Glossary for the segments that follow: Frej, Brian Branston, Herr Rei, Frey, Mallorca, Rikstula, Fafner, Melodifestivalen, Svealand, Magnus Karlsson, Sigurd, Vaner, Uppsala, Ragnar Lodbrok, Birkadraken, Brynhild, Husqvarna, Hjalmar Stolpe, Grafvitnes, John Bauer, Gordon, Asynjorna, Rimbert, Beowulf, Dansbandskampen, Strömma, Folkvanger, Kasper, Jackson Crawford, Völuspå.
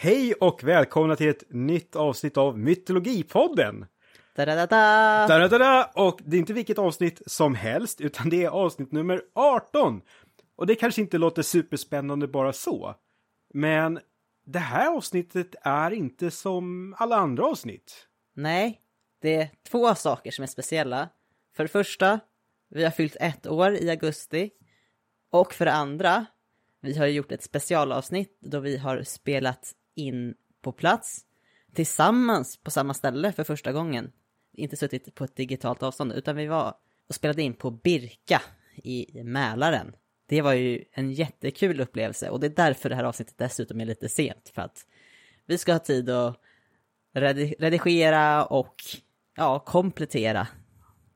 Hej och välkomna till ett nytt avsnitt av Mytologipodden! Och det är inte vilket avsnitt som helst, utan det är avsnitt nummer 18. Och det kanske inte låter superspännande bara så. Men det här avsnittet är inte som alla andra avsnitt. Nej, det är två saker som är speciella. För det första, vi har fyllt 1 år i augusti. Och för det andra, vi har gjort ett specialavsnitt då vi har spelat in på plats tillsammans på samma ställe för första gången. Inte suttit på ett digitalt avstånd, utan vi var och spelade in på Birka i Mälaren. Det var ju en jättekul upplevelse, och det är därför det här avsnittet dessutom är lite sent, för att vi ska ha tid att redigera och komplettera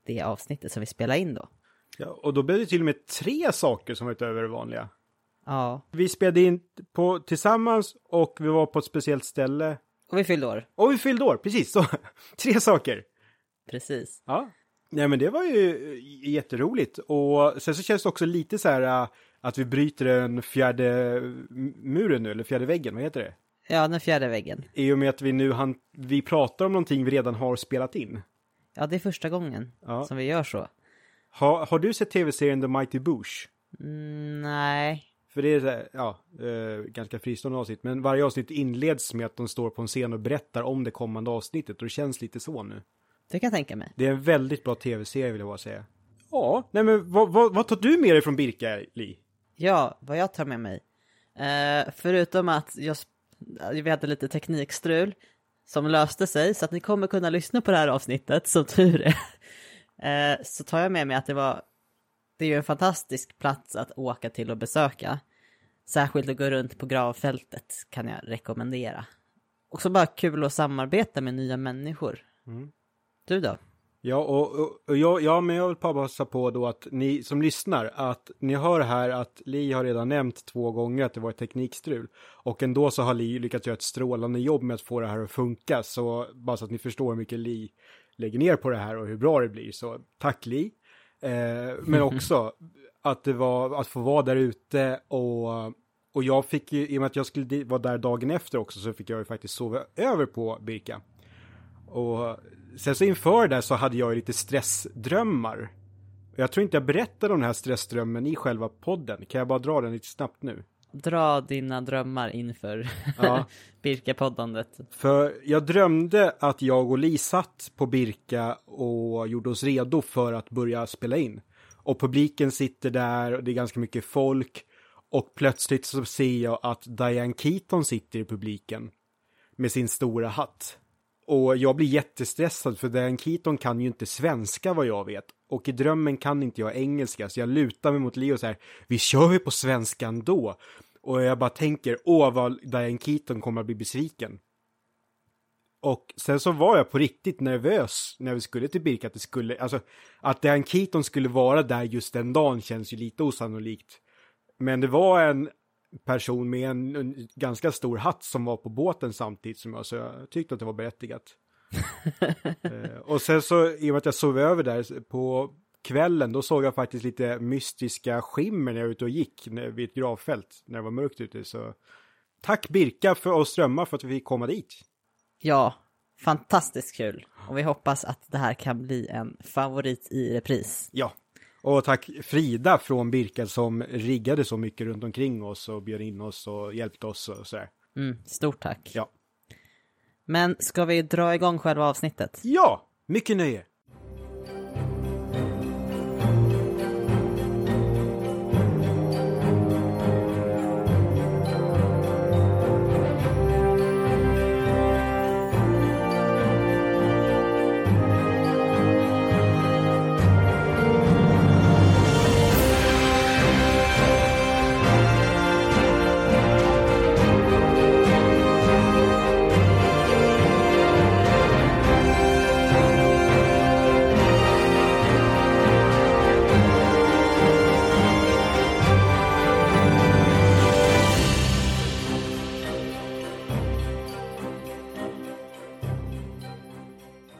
det avsnittet som vi spelar in då. Ja, och då blev det till och med 3 saker som var utöver det vanliga. Ja. Vi spelade in tillsammans och vi var på ett speciellt ställe. Och vi fyllde år. Precis. Så. 3 saker. Precis. Ja. Nej, men det var ju jätteroligt. Och sen så känns det också lite så här att vi bryter den fjärde muren nu, eller fjärde väggen, vad heter det? Ja, den fjärde väggen. I och med att vi nu vi pratar om någonting vi redan har spelat in. Ja, det är första gången som vi gör så. Har du sett tv-serien The Mighty Boosh? Nej. För det är ganska fristående avsnitt. Men varje avsnitt inleds med att de står på en scen och berättar om det kommande avsnittet. Och det känns lite så nu. Det kan jag tänka mig. Det är en väldigt bra tv-serie, vill jag bara säga. Ja, nej men vad tar du med dig från Birka, Li? Ja, vad jag tar med mig. Förutom att vi hade lite teknikstrul som löste sig. Så att ni kommer kunna lyssna på det här avsnittet, som tur är. Så tar jag med mig att det är ju en fantastisk plats att åka till och besöka. Särskilt att gå runt på gravfältet kan jag rekommendera. Och så bara kul att samarbeta med nya människor. Mm. Du då? Ja, men jag vill passa på då att ni som lyssnar, att ni hör här att Li har redan nämnt 2 gånger att det var ett teknikstrul. Och ändå så har Li lyckats göra ett strålande jobb med att få det här att funka. Så bara så att ni förstår hur mycket Li lägger ner på det här och hur bra det blir. Så tack Li. Men också att det var att få vara där ute och jag fick ju, i och med att jag skulle vara där dagen efter också, så fick jag ju faktiskt sova över på Birka. Och sen så inför det så hade jag ju lite stressdrömmar. Jag tror inte jag berättade om den här stressdrömmen i själva podden. Kan jag bara dra den lite snabbt nu? Dra dina drömmar inför Birka-poddandet. För jag drömde att jag och Li satt på Birka och gjorde oss redo för att börja spela in. Och publiken sitter där och det är ganska mycket folk. Och plötsligt så ser jag att Diane Keaton sitter i publiken med sin stora hatt. Och jag blir jättestressad, för Diane Keaton kan ju inte svenska vad jag vet. Och i drömmen kan inte jag engelska, så jag lutar mig mot Leo så här, vi kör ju på svenskan då. Och jag bara tänker, vad Diane Keaton kommer att bli besviken. Och sen så var jag på riktigt nervös när vi skulle till Birka, att Diane Keaton skulle vara där just den dagen känns ju lite osannolikt. Men det var en person med en ganska stor hatt som var på båten samtidigt som jag, så jag tyckte att det var berättigat. Och sen så, i och med att jag sov över där på kvällen, då såg jag faktiskt lite mystiska skimmer när jag var ute och gick vid ett gravfält när det var mörkt ute. Så tack Birka och Strömma för att vi fick komma dit. Ja, fantastiskt kul. Och vi hoppas att det här kan bli en favorit i repris. Ja. Och tack Frida från Birka som riggade så mycket runt omkring oss och bjöd in oss och hjälpte oss och sådär. Stort tack. Ja. Men ska vi dra igång själva avsnittet? Ja, mycket nöje.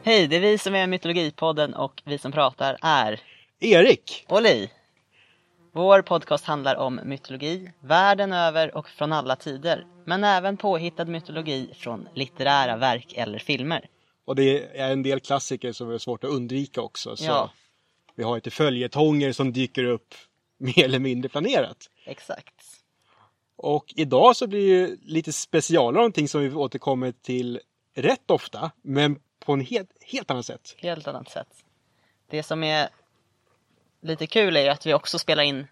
Hej, det är vi som är Mytologipodden och vi som pratar är Erik, Oli Vår podcast handlar om mytologi, världen över och från alla tider. Men även påhittad mytologi från litterära verk eller filmer. Och det är en del klassiker som är svårt att undvika också. Så ja. Vi har lite följetonger som dyker upp mer eller mindre planerat. Exakt. Och idag så blir det lite specialare någonting som vi återkommer till rätt ofta. Men på en helt annat sätt. Helt annat sätt. Det som är lite kul är ju att vi också spelar in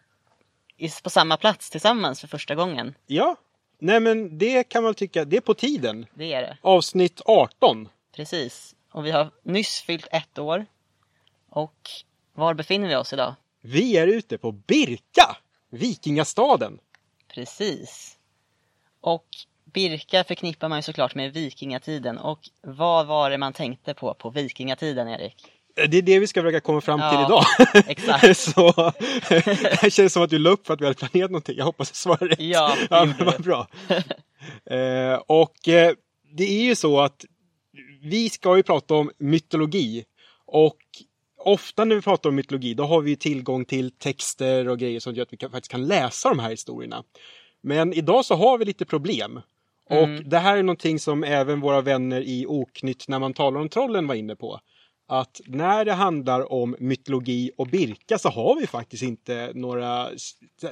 på samma plats tillsammans för första gången. Ja, nej men det kan man tycka, det är på tiden. Det är det. Avsnitt 18. Precis, och vi har nyss fyllt 1 år. Och var befinner vi oss idag? Vi är ute på Birka, vikingastaden. Precis. Och Birka förknippar man ju såklart med vikingatiden. Och vad var det man tänkte på vikingatiden, Erik? Det är det vi ska försöka komma fram till idag. Exakt. Så, det känns som att du la upp för att vi hade planerat någonting. Jag hoppas jag svarar rätt. Ja, det var bra. Och det är ju så att vi ska ju prata om mytologi. Och ofta när vi pratar om mytologi då har vi tillgång till texter och grejer som gör att vi faktiskt kan läsa de här historierna. Men idag så har vi lite problem. Och det här är någonting som även våra vänner i Oknytt när man talar om trollen var inne på. Att när det handlar om mytologi och Birka så har vi faktiskt inte några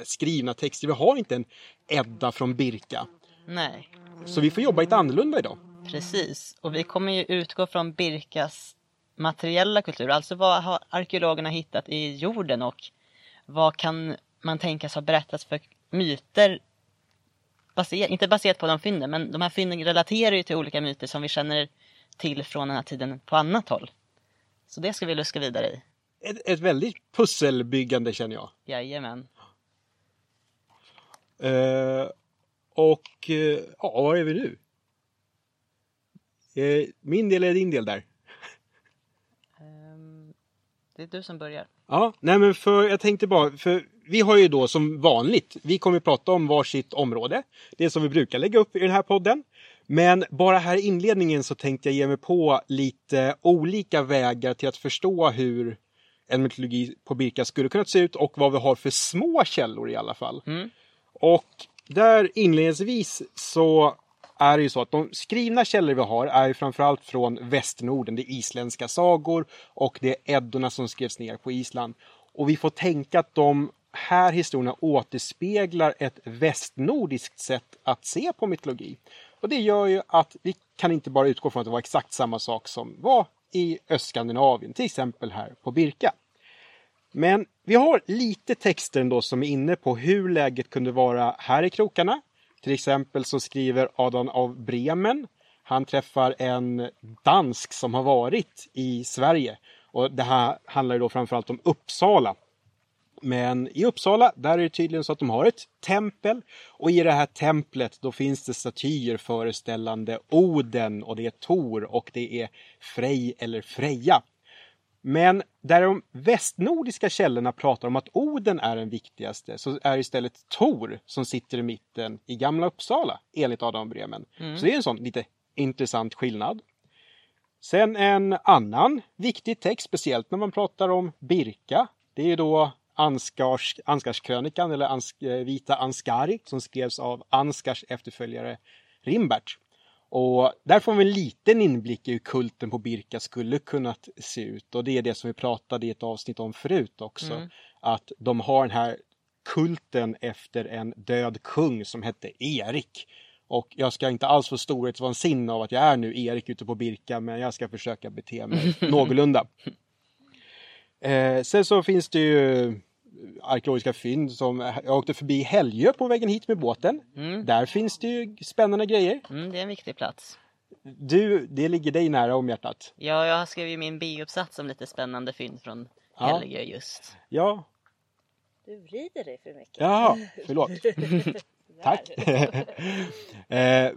skrivna texter. Vi har inte en Edda från Birka. Nej. Så vi får jobba lite annorlunda idag. Precis. Och vi kommer ju utgå från Birkas materiella kultur. Alltså vad har arkeologerna hittat i jorden och vad kan man tänkas ha berättats för myter? Inte baserat på de fynden, men de här fynden relaterar ju till olika myter som vi känner till från den här tiden på annat håll. Så det ska vi luska vidare i. Ett väldigt pusselbyggande känner jag. Jajamän. Var är vi nu? Min del är din del där. Det är du som börjar. Ja, nej men jag tänkte bara, för vi har ju då som vanligt, vi kommer att prata om varsitt område. Det som vi brukar lägga upp i den här podden. Men bara här i inledningen så tänkte jag ge mig på lite olika vägar till att förstå hur en mytologi på Birka skulle kunna se ut och vad vi har för små källor i alla fall. Mm. Och där inledningsvis så är det ju så att de skrivna källor vi har är framförallt från västnorden. Det är isländska sagor och det är eddorna som skrevs ner på Island. Och vi får tänka att de här historierna återspeglar ett västnordiskt sätt att se på mytologi. Och det gör ju att vi kan inte bara utgå från att det var exakt samma sak som var i Östskandinavien, till exempel här på Birka. Men vi har lite texter ändå som är inne på hur läget kunde vara här i krokarna. Till exempel så skriver Adam av Bremen. Han träffar en dansk som har varit i Sverige. Och det här handlar ju då framförallt om Uppsala. Men i Uppsala, där är det tydligen så att de har ett tempel. Och i det här templet, då finns det statyer föreställande Oden och det är Thor och det är Frej eller Freja. Men där de västnordiska källorna pratar om att Oden är den viktigaste så är det istället Thor som sitter i mitten i gamla Uppsala, enligt Adam Bremen. Mm. Så det är en sån lite intressant skillnad. Sen en annan viktig text, speciellt när man pratar om Birka, det är ju då Ansgarskrönikan eller Vita Ansgari som skrevs av Ansgars efterföljare Rimbert. Och där får vi en liten inblick i hur kulten på Birka skulle kunnat se ut. Och det är det som vi pratade i ett avsnitt om förut också. Mm. Att de har den här kulten efter en död kung som hette Erik. Och jag ska inte alls få storhetsvansinne av att jag är nu Erik ute på Birka, men jag ska försöka bete mig någorlunda. Sen så finns det ju arkeologiska fynd som jag åkte förbi Helgö på vägen hit med båten. Mm. Där finns det ju spännande grejer. Det är en viktig plats. Det ligger dig nära om hjärtat. Ja, jag skrev ju min B-uppsats om lite spännande fynd från Helgö just. Ja. Du vrider dig för mycket. Ja, förlåt. Tack.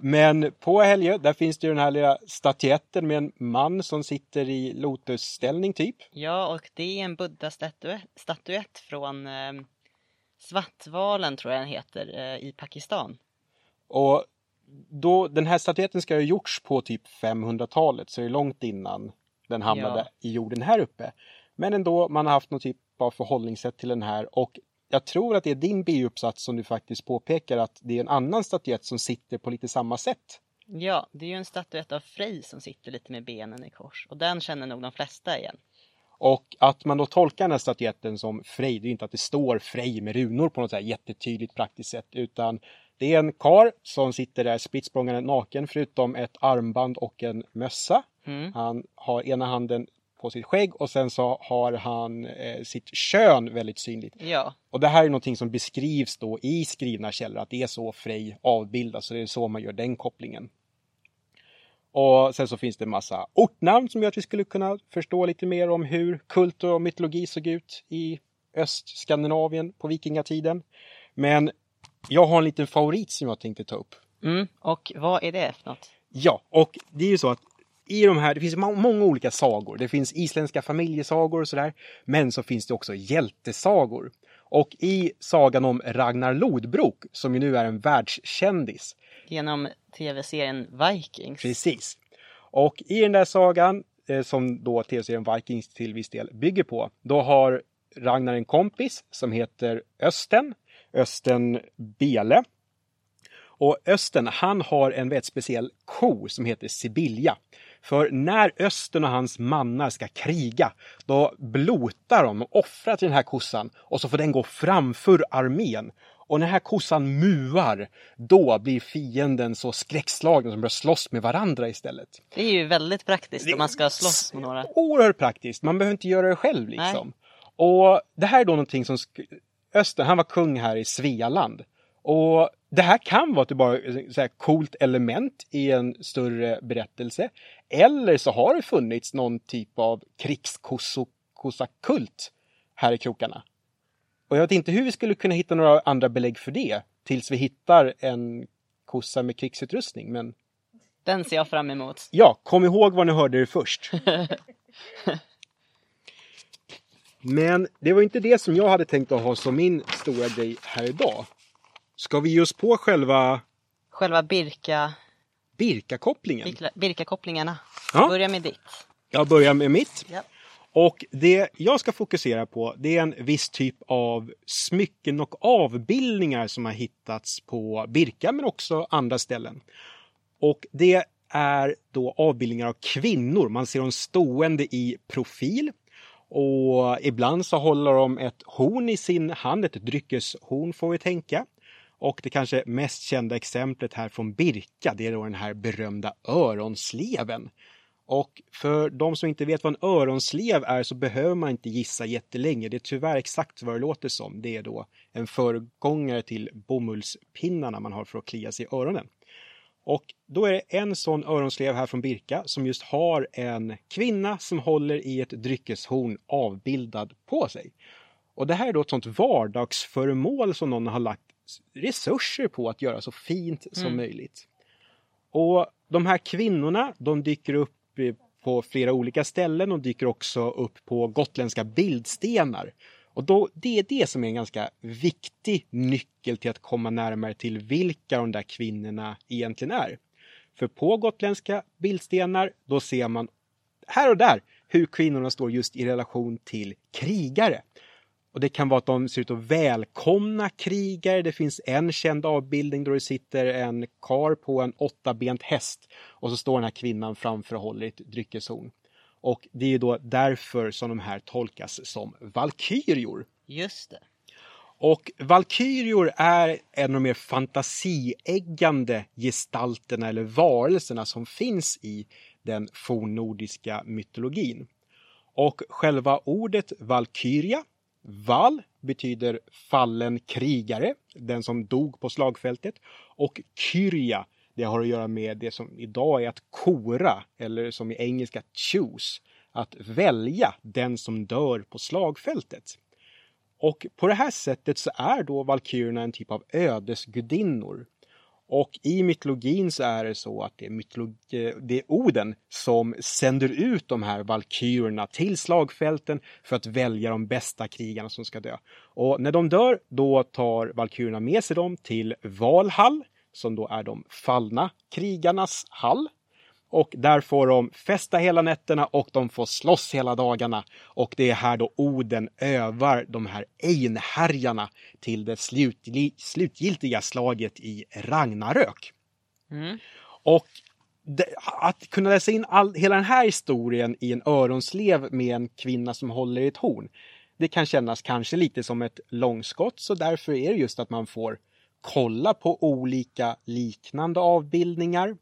Men på Helgö, där finns det ju den här lilla statyetten med en man som sitter i lotusställning typ. Ja, och det är en buddha-statyett från Svartvalen tror jag den heter, i Pakistan. Och då, den här statyetten ska ha gjorts på typ 500-talet, så det är långt innan den hamnade i jorden här uppe. Men ändå, man har haft någon typ av förhållningssätt till den här och jag tror att det är din biuppsats som du faktiskt påpekar att det är en annan statyett som sitter på lite samma sätt. Ja, det är ju en statyett av Frey som sitter lite med benen i kors. Och den känner nog de flesta igen. Och att man då tolkar den här statyetten som Frey, det är ju inte att det står Frey med runor på något så här jättetydligt praktiskt sätt. Utan det är en karl som sitter där sprittsprångande naken förutom ett armband och en mössa. Mm. Han har ena handen på sitt skägg och sen så har han sitt kön väldigt synligt. Ja. Och det här är någonting som beskrivs då i skrivna källor att det är så Frej avbildas, så det är så man gör den kopplingen. Och sen så finns det en massa ortnamn som gör att vi skulle kunna förstå lite mer om hur kult och mytologi såg ut i Östskandinavien på vikingatiden. Men jag har en liten favorit som jag tänkte ta upp. Mm, och vad är det för något? Ja, och det är ju så att i de här, det finns många olika sagor. Det finns isländska familjesagor och sådär. Men så finns det också hjältesagor. Och i sagan om Ragnar Lodbrok, som ju nu är en världskändis. Genom tv-serien Vikings. Precis. Och i den där sagan, som då tv-serien Vikings till viss del bygger på. Då har Ragnar en kompis som heter Östen. Östen Bele. Och Östen, han har en väldigt speciell ko som heter Sibilja. För när Östen och hans mannar ska kriga, då blotar de och offrar till den här kossan. Och så får den gå framför armén. Och när den här kossan muar, då blir fienden så skräckslagen som börjar slåss med varandra istället. Det är ju väldigt praktiskt om man ska slåss med några. Oerhört praktiskt, man behöver inte göra det själv liksom. Nej. Och det här är då någonting som... Östen, han var kung här i Svealand. Och det här kan vara typ bara ett coolt element i en större berättelse. Eller så har det funnits någon typ av krigskossakult här i krokarna. Och jag vet inte hur vi skulle kunna hitta några andra belägg för det. Tills vi hittar en kossa med krigsutrustning. Men... den ser jag fram emot. Ja, kom ihåg vad ni hörde det först. Men det var inte det som jag hade tänkt att ha som min stora grej här idag. Ska vi ge oss på själva Birka-kopplingen? Birka-kopplingarna. Ja. Börja med ditt. Jag börjar med mitt. Ja. Och det jag ska fokusera på, det är en viss typ av smycken och avbildningar som har hittats på Birka, men också andra ställen. Och det är då avbildningar av kvinnor. Man ser dem stående i profil. Och ibland så håller de ett horn i sin hand, ett dryckeshorn får vi tänka. Och det kanske mest kända exemplet här från Birka, det är då den här berömda öronsleven. Och för de som inte vet vad en öronslev är så behöver man inte gissa jättelänge. Det är tyvärr exakt vad det låter som. Det är då en föregångare till bomullspinnarna man har för att klia sig i öronen. Och då är det en sån öronslev här från Birka som just har en kvinna som håller i ett dryckeshorn avbildad på sig. Och det här är då ett sånt vardagsföremål som någon har lagt resurser på att göra så fint som möjligt. Och de här kvinnorna, de dyker upp på flera olika ställen. De dyker också upp på gotländska bildstenar. Och då, det är det som är en ganska viktig nyckel till att komma närmare till vilka de där kvinnorna egentligen är. För på gotländska bildstenar, då ser man här och där hur kvinnorna står just i relation till krigare. Och det kan vara att de ser ut att välkomna krigare. Det finns en känd avbildning där det sitter en karl på en 8-bent häst. Och så står den här kvinnan framför och håller ett dryckeshorn. Och det är ju då därför som de här tolkas som valkyrior. Just det. Och valkyrior är en av de mer fantasieggande gestalterna eller varelserna som finns i den fornnordiska mytologin. Och själva ordet valkyria, val betyder fallen krigare, den som dog på slagfältet, och kyria. Det har att göra med det som idag är att kora, eller som i engelska choose, att välja den som dör på slagfältet. Och på det här sättet så är då valkyrierna en typ av ödesgudinnor. Och i mytologin så är det så att det är Oden som sänder ut de här valkyrierna till slagfälten för att välja de bästa krigarna som ska dö. Och när de dör, då tar valkyrierna med sig dem till Valhall, som då är de fallna krigarnas hall. Och där får de festa hela nätterna och de får slåss hela dagarna. Och det är här då Oden övar de här einherjarna till det slutgiltiga slaget i Ragnarök. Mm. Och att kunna läsa in hela den här historien i en öronslev med en kvinna som håller i ett horn. Det kan kännas kanske lite som ett långskott, så därför är det just att man får kolla på olika liknande avbildningar.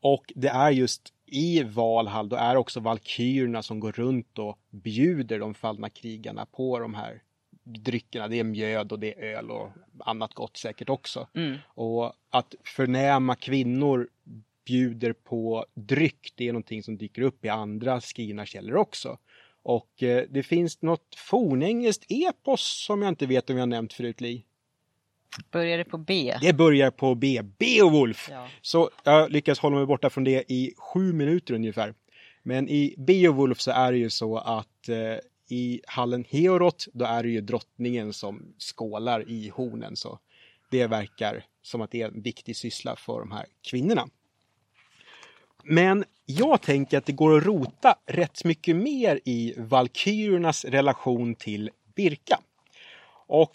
Och det är just i Valhall, då är också valkyrerna som går runt och bjuder de fallna krigarna på de här dryckerna. Det är mjöd och det är öl och annat gott säkert också. Mm. Och att förnäma kvinnor bjuder på dryck, det är någonting som dyker upp i andra skrivna källor också. Och det finns något fornengelskt epos som jag inte vet om jag har nämnt förut, Li. Börjar det på B? Det börjar på B. Beowulf! Ja. Så jag lyckas hålla mig borta från det i 7 minuter ungefär. Men i Beowulf så är det ju så att i hallen Heorot, då är det ju drottningen som skålar i hornen. Så det verkar som att det är en viktig syssla för de här kvinnorna. Men jag tänker att det går att rota rätt mycket mer i valkyrernas relation till Birka. Och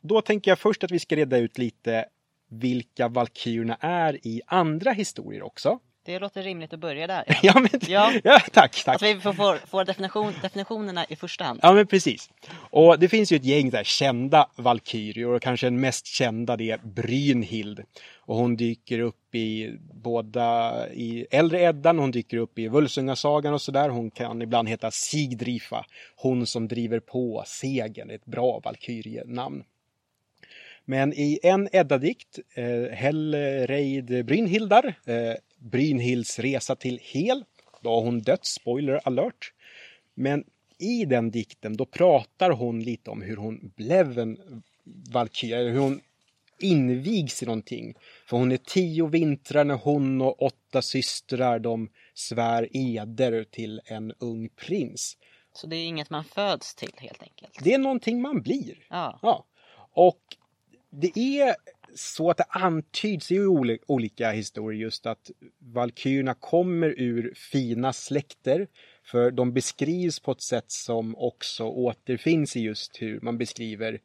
då tänker jag först att vi ska reda ut lite vilka valkyrerna är i andra historier också. Det låter rimligt att börja där. Ja, men, ja, tack. Att vi får definitionerna i första hand. Ja, men precis. Och det finns ju ett gäng där kända valkyrior, och kanske den mest kända det är Brynhild. Och hon dyker upp i Äldre Eddan, hon dyker upp i Völsungasagan och sådär. Hon kan ibland heta Sigdrifa, hon som driver på segern, ett bra valkyrienamn. Men i en Edda-dikt, Helreid Brynhildar, Brynhilds resa till Hel, då har hon dött, spoiler alert. Men i den dikten då pratar hon lite om hur hon blev en valkyria, hur hon invigs i någonting. För hon är 10 vintrar när hon och 8 systrar de svär eder till en ung prins. Så det är inget man föds till helt enkelt? Det är någonting man blir. Ja. Och det är så att det antyds i olika historier just att valkyrerna kommer ur fina släkter, för de beskrivs på ett sätt som också återfinns i just hur man beskriver,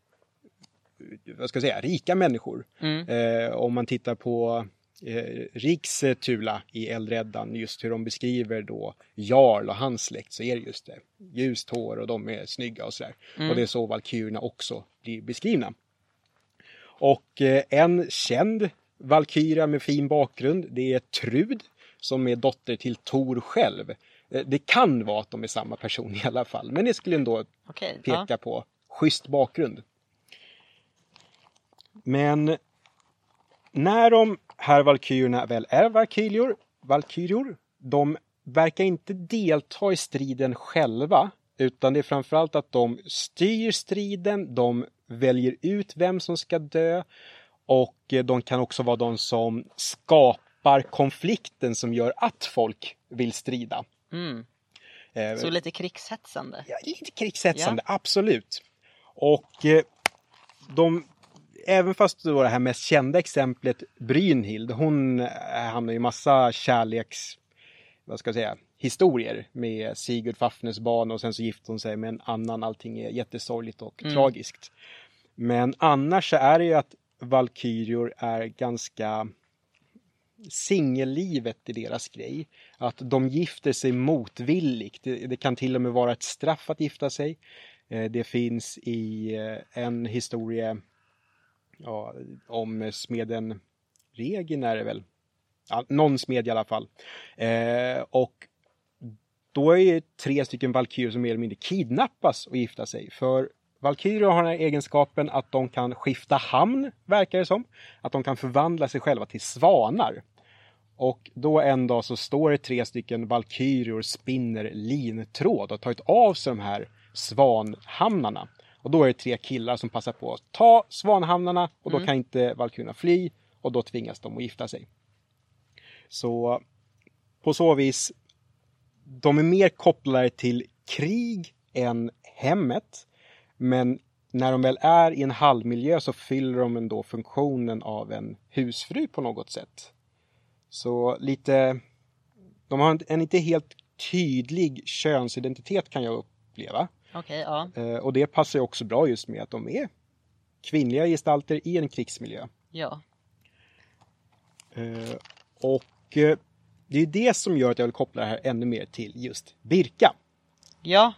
vad ska jag säga, rika människor. Mm. Om man tittar på Rikstula i Äldre Eddan, just hur de beskriver då Jarl och hans släkt, så är det just det. Ljust hår och de är snygga och sådär. Mm. Och det är så valkyrerna också blir beskrivna. Och en känd valkyria med fin bakgrund, det är Trud, som är dotter till Thor själv. Det kan vara att de är samma person i alla fall, men det skulle ändå peka på schysst bakgrund. Men när de här valkyrierna väl är valkyrior, de verkar inte delta i striden själva, utan det är framförallt att de styr striden, de väljer ut vem som ska dö, och de kan också vara de som skapar konflikten som gör att folk vill strida. Mm. Så lite krigshetsande. Ja, lite krigshetsande, ja. Absolut. Och även fast det var det här mest kända exemplet Brynhild, hon hamnar i massa historier med Sigurd Fafnesbarn, och sen så gifter hon sig med en annan. Allting är jättesorgligt och tragiskt. Men annars så är det ju att valkyrior är ganska singellivet i deras grej. Att de gifter sig motvilligt. Det kan till och med vara ett straff att gifta sig. Det finns i en historia om smeden Regin är det väl. Ja, någon smed i alla fall. Och då är 3 stycken valkyrier som mer eller mindre kidnappas och gifta sig. För valkyrier har den här egenskapen att de kan skifta hamn, verkar det som. Att de kan förvandla sig själva till svanar. Och då en dag så står det 3 stycken valkyrier och spinner lintråd och tagit av sig de här svanhamnarna. Och då är det 3 killar som passar på att ta svanhamnarna, och då kan inte valkyrierna fly, och då tvingas de att gifta sig. Så på så vis, de är mer kopplade till krig än hemmet. Men när de väl är i en hallmiljö så fyller de ändå funktionen av en husfru på något sätt. Så lite De har en inte helt tydlig könsidentitet kan jag uppleva. Okay, ja. Och det passar ju också bra just med att de är kvinnliga gestalter i en krigsmiljö. Ja. Och det är det som gör att jag vill koppla det här ännu mer till just Birka. Ja,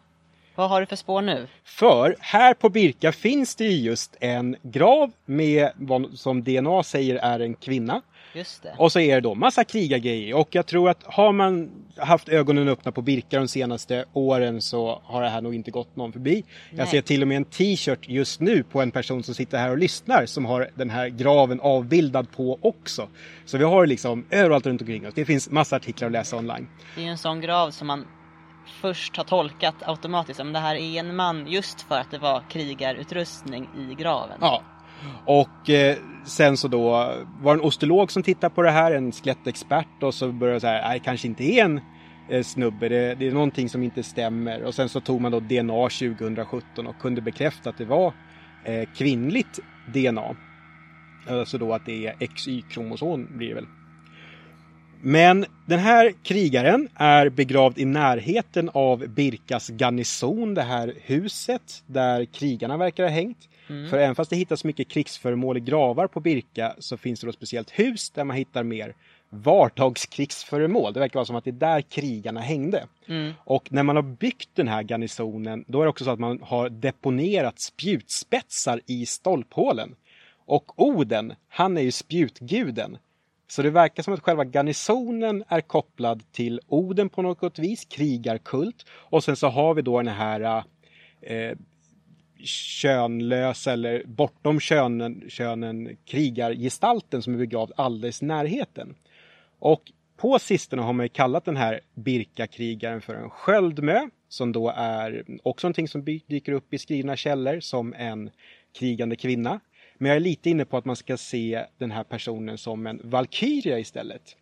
vad har du för spår nu? För här på Birka finns det just en grav med vad som DNA säger är en kvinna. Just det. Och så är det då massa krigargrejer. Och jag tror att har man haft ögonen öppna på Birka de senaste åren så har det här nog inte gått någon förbi. Nej. Jag ser till och med en t-shirt just nu på en person som sitter här och lyssnar som har den här graven avbildad på också. Så vi har liksom överallt runt omkring oss. Det finns massa artiklar att läsa online. Det är en sån grav som man först har tolkat automatiskt om det här är en man just för att det var krigarutrustning i graven. Ja. Och sen så då var en osteolog som tittade på det här, en skelettexpert, och så började så här, nej kanske inte är en snubbe, det är någonting som inte stämmer. Och sen så tog man då DNA 2017 och kunde bekräfta att det var kvinnligt DNA. Alltså då att det är XY-kromosom blir det väl. Men den här krigaren är begravd i närheten av Birkas garnison, det här huset där krigarna verkar ha hängt. Mm. För även fast det hittas mycket krigsföremål i gravar på Birka så finns det då ett speciellt hus där man hittar mer vardagskrigsföremål. Det verkar vara som att det är där krigarna hängde. Mm. Och när man har byggt den här garnisonen då är det också så att man har deponerat spjutspetsar i stolphålen. Och Oden, han är ju spjutguden. Så det verkar som att själva garnisonen är kopplad till Oden på något vis, krigarkult. Och sen så har vi då den här könlös eller bortom könen krigargestalten som är begravd alldeles i närheten. Och på sistone har man ju kallat den här Birka-krigaren för en sköldmö, som då är också någonting som dyker upp i skrivna källor som en krigande kvinna. Men jag är lite inne på att man ska se den här personen som en valkyria istället.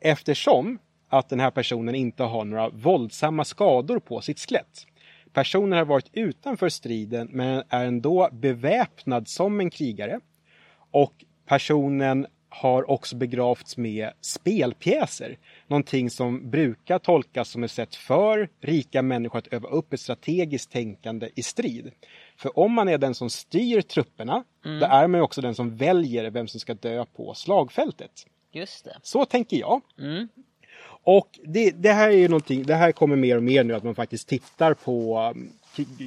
Eftersom att den här personen inte har några våldsamma skador på sitt skelett. Personen har varit utanför striden men är ändå beväpnad som en krigare. Och personen har också begravts med spelpjäser. Någonting som brukar tolkas som ett sätt för rika människor att öva upp ett strategiskt tänkande i strid. För om man är den som styr trupperna, då är man ju också den som väljer vem som ska dö på slagfältet. Just det. Så tänker jag. Mm. Och det här är ju någonting, det här kommer mer och mer nu att man faktiskt tittar på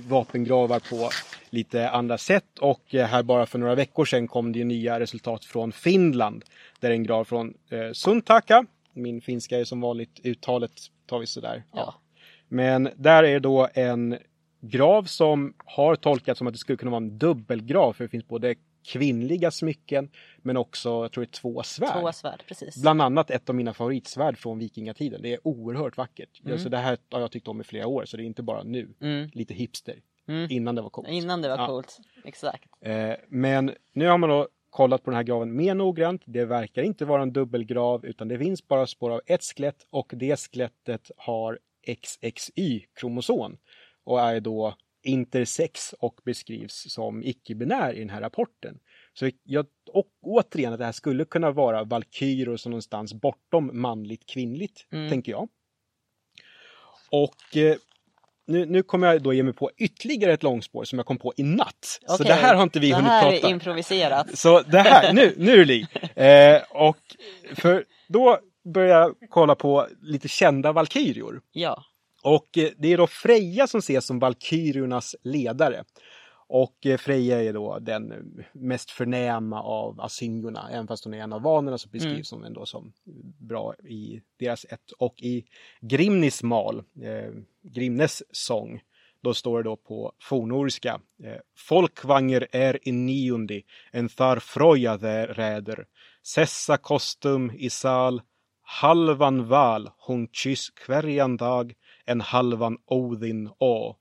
vapengravar på lite andra sätt. Och här bara för några veckor sedan kom det ju nya resultat från Finland. Där en grav från Suntaka, min finska är som vanligt uttalet tar vi sådär. Ja. Ja. Men där är då en grav som har tolkats som att det skulle kunna vara en dubbelgrav. För det finns både kvinnliga smycken men också jag tror det är två svärd. Två svärd, precis. Bland annat ett av mina favoritsvärd från vikingatiden. Det är oerhört vackert. Mm. Alltså det här har jag tyckt om i flera år så det är inte bara nu. Mm. Lite hipster. Mm. Innan det var coolt. Innan det var coolt, exakt. Men nu har man då kollat på den här graven mer noggrant. Det verkar inte vara en dubbelgrav utan det finns bara spår av ett skelett och det skelettet har XXY-kromosom och är då intersex och beskrivs som icke-binär i den här rapporten. Så jag, och återigen att det här skulle kunna vara valkyror som någonstans bortom manligt-kvinnligt, tänker jag. Och nu kommer jag då ge mig på ytterligare ett långspår som jag kom på i natt. Okay. Så det här har inte vi hunnit prata. Det här är improviserat. Så det här, nu Li. Och för då börjar jag kolla på lite kända valkyrior. Ja. Och det är då Freja som ses som valkyriernas ledare. Och Freja är då den mest förnäma av asynjorna. Även fast hon är en av vanorna så beskrivs hon ändå som bra i deras ett. Och i Grimnis mal, Grimnes sång, då står det då på fornorska. Folkvanger är in niondi, en thar Freja där räder. Sessa kostum i sal, halvan val, hon kyss kvärjan dag. En halvan Odin A.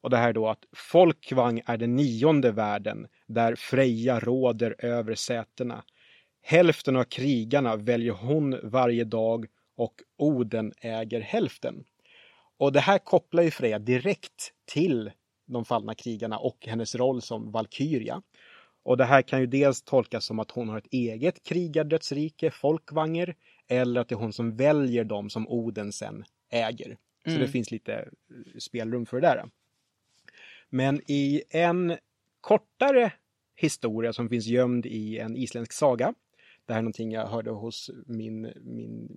Och det här då att Folkvang är den 9:e världen där Freja råder över sätena. Hälften av krigarna väljer hon varje dag och Oden äger hälften. Och det här kopplar ju Freja direkt till de fallna krigarna och hennes roll som valkyria. Och det här kan ju dels tolkas som att hon har ett eget krigardödsrike, Folkvanger. eller att det är hon som väljer dem som Oden sen äger. Så det finns lite spelrum för det där. Men i en kortare historia som finns gömd i en isländsk saga. Det här är någonting jag hörde hos min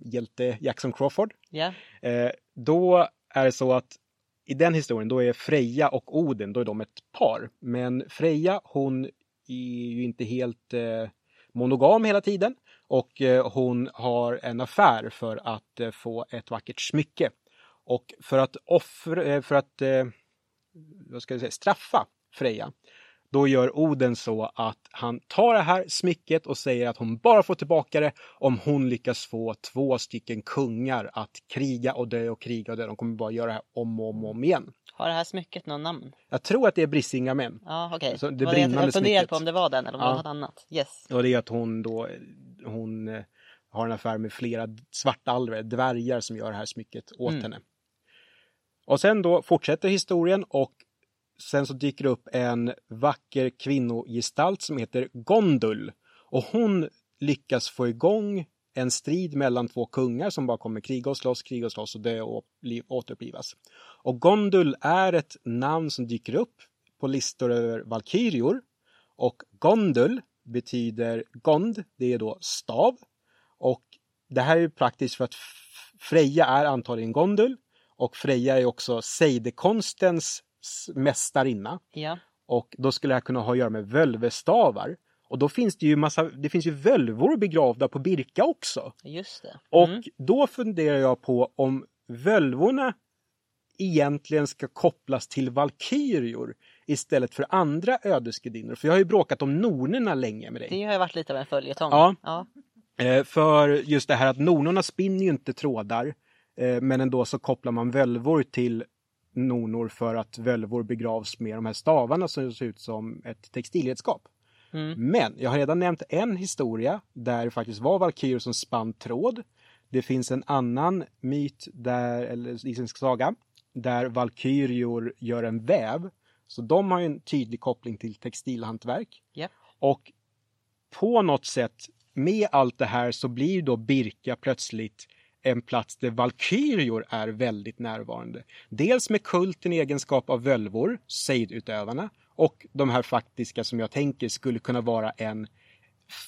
hjälte Jackson Crawford. Yeah. Då är det så att i den historien då är Freja och Oden, då är de ett par. Men Freja, hon är ju inte helt monogam hela tiden. Och hon har en affär för att få ett vackert smycke. Och för att straffa Freja, då gör Oden så att han tar det här smycket och säger att hon bara får tillbaka det om hon lyckas få 2 stycken kungar att kriga och dö. De kommer bara göra det här om igen. Har det här smycket någon namn? Jag tror att det är Brisingamän. Ja, okej. Okay. Det brinnande smycket. Jag funderade på om det var den eller om något annat. Yes. Och det är att hon har en affär med flera svartalver, dvärgar, som gör det här smycket åt henne. Och sen då fortsätter historien och sen så dyker det upp en vacker kvinnogestalt som heter Göndul. Och hon lyckas få igång en strid mellan 2 kungar som bara kommer kriga och slåss och dö och återupplivas. Och Göndul är ett namn som dyker upp på listor över valkyrior. Och Göndul betyder gond, det är då stav. Och det här är ju praktiskt för att Freja är antagligen Göndul. Och Freja är också sejdekonstens mästarinna. Ja. Och då skulle det här kunna ha att göra med völvestavar. Och då finns det ju völvor begravda på Birka också. Just det. Och då funderar jag på om völvorna egentligen ska kopplas till valkyrior istället för andra ödesgudinnor. För jag har ju bråkat om nornerna länge med dig. Det har ju varit lite av en följetong. Ja. För just det här att nornorna spinner ju inte trådar. Men ändå så kopplar man völvor till nornor för att völvor begravs med de här stavarna som ser ut som ett textilredskap. Men jag har redan nämnt en historia där det faktiskt var valkyrior som spann tråd. Det finns en annan myt där, eller isländsk saga, där valkyrior gör en väv. Så de har ju en tydlig koppling till textilhantverk. Yeah. Och på något sätt med allt det här så blir då Birka plötsligt en plats där valkyrior är väldigt närvarande. Dels med kulten i egenskap av völvor, sejdutövarna, och de här faktiska som jag tänker skulle kunna vara en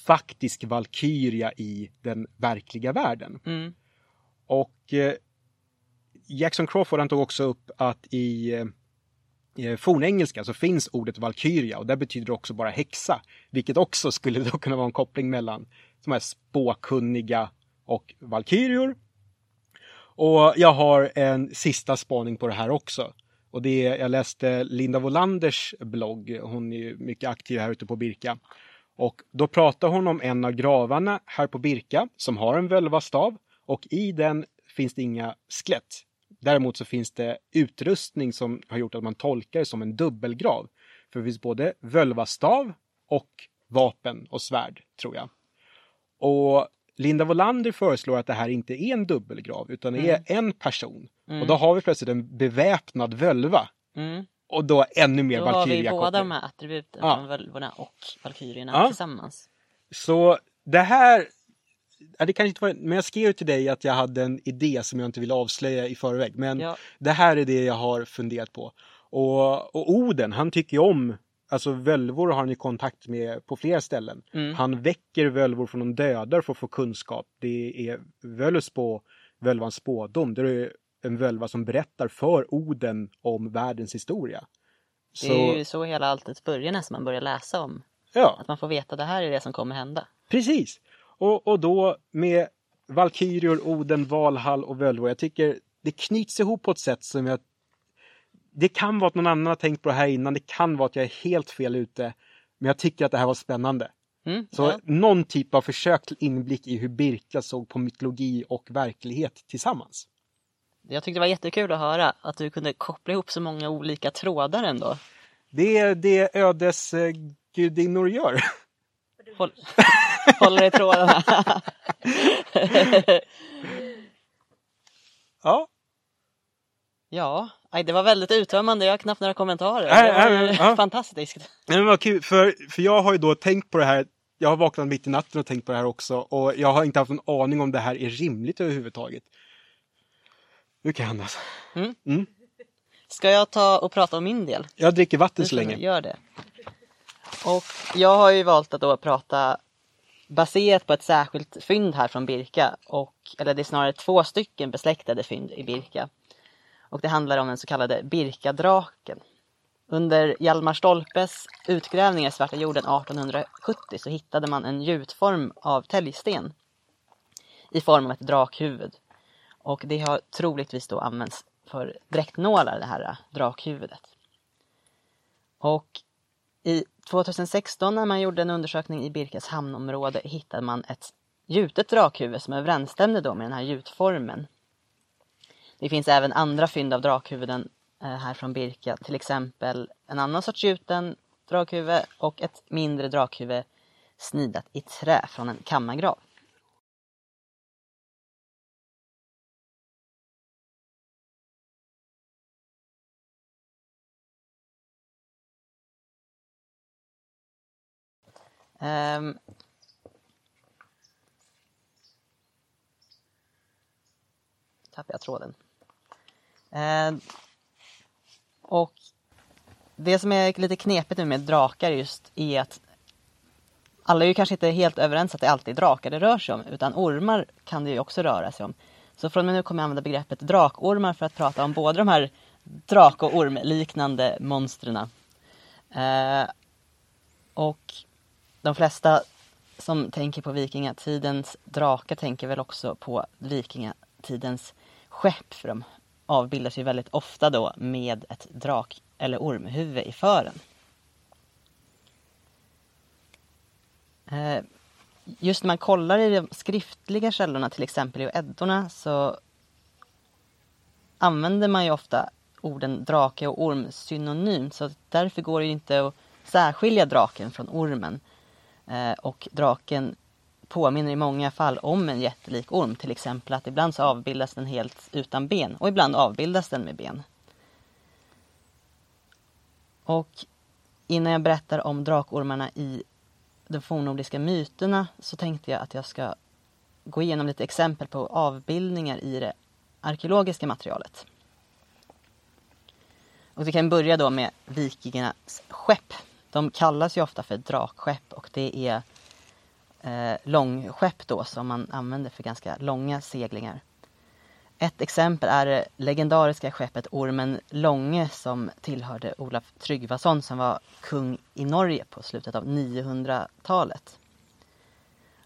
faktisk valkyria i den verkliga världen. Och Jackson Crawford, han tog också upp att i fornengelska så finns ordet valkyria och där betyder det också bara häxa, vilket också skulle då kunna vara en koppling mellan de här spåkunniga och valkyrior. Och jag har en sista spaning på det här också. Och det är, jag läste Linda Wolanders blogg. Hon är ju mycket aktiv här ute på Birka. Och då pratar hon om en av gravarna här på Birka som har en völvastav. Och i den finns det inga skelett. Däremot så finns det utrustning som har gjort att man tolkar det som en dubbelgrav. För det finns både völvastav och vapen och svärd, tror jag. Och Linda Wolander föreslår att det här inte är en dubbelgrav utan det är en person. Och då har vi plötsligt en beväpnad völva. Och då ännu mer valkyria. Då har vi båda de här attributen från völvorna och valkyrierna tillsammans. Så det här, det kanske inte var, men jag skrev till dig att jag hade en idé som jag inte ville avslöja i förväg. Men det här är det jag har funderat på. Och Oden, han tycker ju om, alltså völvor har han ju kontakt med på flera ställen. Han väcker völvor från de döda för att få kunskap. Det är Völuspå, völvans spådom. Det är en völva som berättar för Oden om världens historia. Så det är ju så hela alltets början när man börjar läsa om. Ja. Att man får veta att det här är det som kommer hända. Precis. Och då med valkyrior, Oden, Valhall och völvor. Jag tycker det knyts ihop på ett sätt som jag... Det kan vara att någon annan har tänkt på det här innan. Det kan vara att jag är helt fel ute. Men jag tycker att det här var spännande. Så någon typ av försök till inblick i hur Birka såg på mytologi och verklighet tillsammans. Jag tyckte det var jättekul att höra att du kunde koppla ihop så många olika trådar ändå. Det är det ödesgudinnor gör. Håller i trådarna. Ja. Aj, det var väldigt uttömmande, jag har knappt några kommentarer. Det var fantastiskt. Men vad kul, för jag har ju då tänkt på det här Jag har vaknat mitt i natten och tänkt på det här också. Och jag har inte haft en aning om det här är rimligt överhuvudtaget. Nu kan jag andas. Mm. Ska jag ta och prata om min del? Jag dricker vatten så länge. Gör det. Och jag har ju valt att då prata baserat på ett särskilt fynd här från Birka. Eller det är snarare två stycken besläktade fynd i Birka. Och det handlar om den så kallade Birkadraken. Under Hjalmar Stolpes utgrävningar i Svarta jorden 1870 så hittade man en gjutform av täljsten i form av ett drakhuvud. Och det har troligtvis då använts för dräktnålar, det här drakhuvudet. Och i 2016 när man gjorde en undersökning i Birkas hamnområde hittade man ett gjutet drakhuvud som överensstämde då med den här gjutformen. Det finns även andra fynd av drakhuvuden här från Birka, till exempel en annan sorts gjuten drakhuvud och ett mindre drakhuvud snidat i trä från en kammargrav. Tappar jag tråden. Och det som är lite knepigt nu med drakar just är att alla är ju kanske inte helt överens att det alltid är drakar det rör sig om, utan ormar kan det ju också röra sig om. Så från och med nu kommer jag använda begreppet drakormar för att prata om både de här drak- och ormliknande monstren. Och de flesta som tänker på vikingatidens drakar tänker väl också på vikingatidens skepp, för de avbildar sig väldigt ofta då med ett drak- eller ormhuvud i fören. Just när man kollar i de skriftliga källorna, till exempel i Eddorna, så använder man ju ofta orden drake och orm synonymt, så därför går det ju inte att särskilja draken från ormen. Och draken påminner i många fall om en jättelik orm. Till exempel att ibland så avbildas den helt utan ben. Och ibland avbildas den med ben. Och innan jag berättar om drakormarna i de fornnordiska myterna så tänkte jag att jag ska gå igenom lite exempel på avbildningar i det arkeologiska materialet. Och vi kan börja då med vikingarnas skepp. De kallas ju ofta för drakskepp, och det är långskepp då som man använder för ganska långa seglingar. Ett exempel är det legendariska skeppet Ormen Långe som tillhörde Olaf Tryggvason som var kung i Norge på slutet av 900-talet.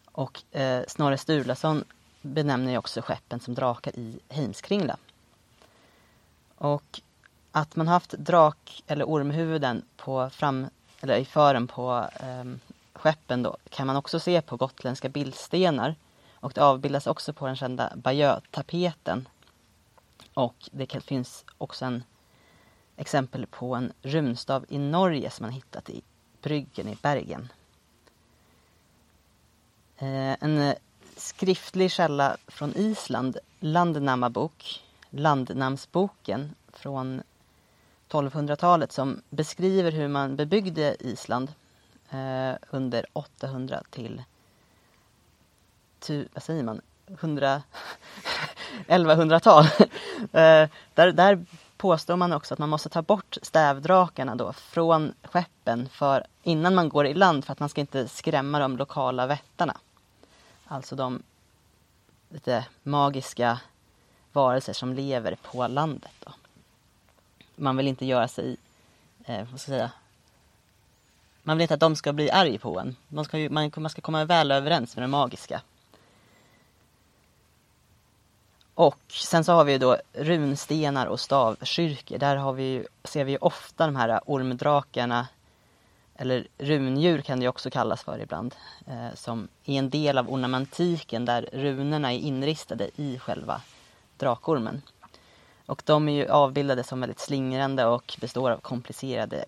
Och Snorre Sturlason benämner ju också skeppen som drakar i Heimskringla. Och att man har haft drak- eller ormhuvuden i fören på skeppen då, kan man också se på gotländska bildstenar. Och det avbildas också på den kända Bayeux-tapeten. Och det finns också en exempel på en runstav i Norge som man hittat i Bryggen i Bergen. En skriftlig källa från Island, Landnamnsboken från 1200-talet, som beskriver hur man bebyggde Island under 800 till 1100-tal. Där påstår man också att man måste ta bort stävdrakarna då från skeppen innan man går i land, för att man ska inte skrämma de lokala vättarna. Alltså de lite magiska varelser som lever på landet då. Man vill inte göra sig man vill inte att de ska bli arg på en. Man ska komma väl överens med det magiska. Och sen så har vi ju då runstenar och stavkyrkor. Där ser vi ju ofta de här ormdrakarna, eller rundjur kan det ju också kallas för ibland, som är en del av ornamentiken där runorna är inristade i själva drakormen. Och de är ju avbildade som väldigt slingrande och består av komplicerade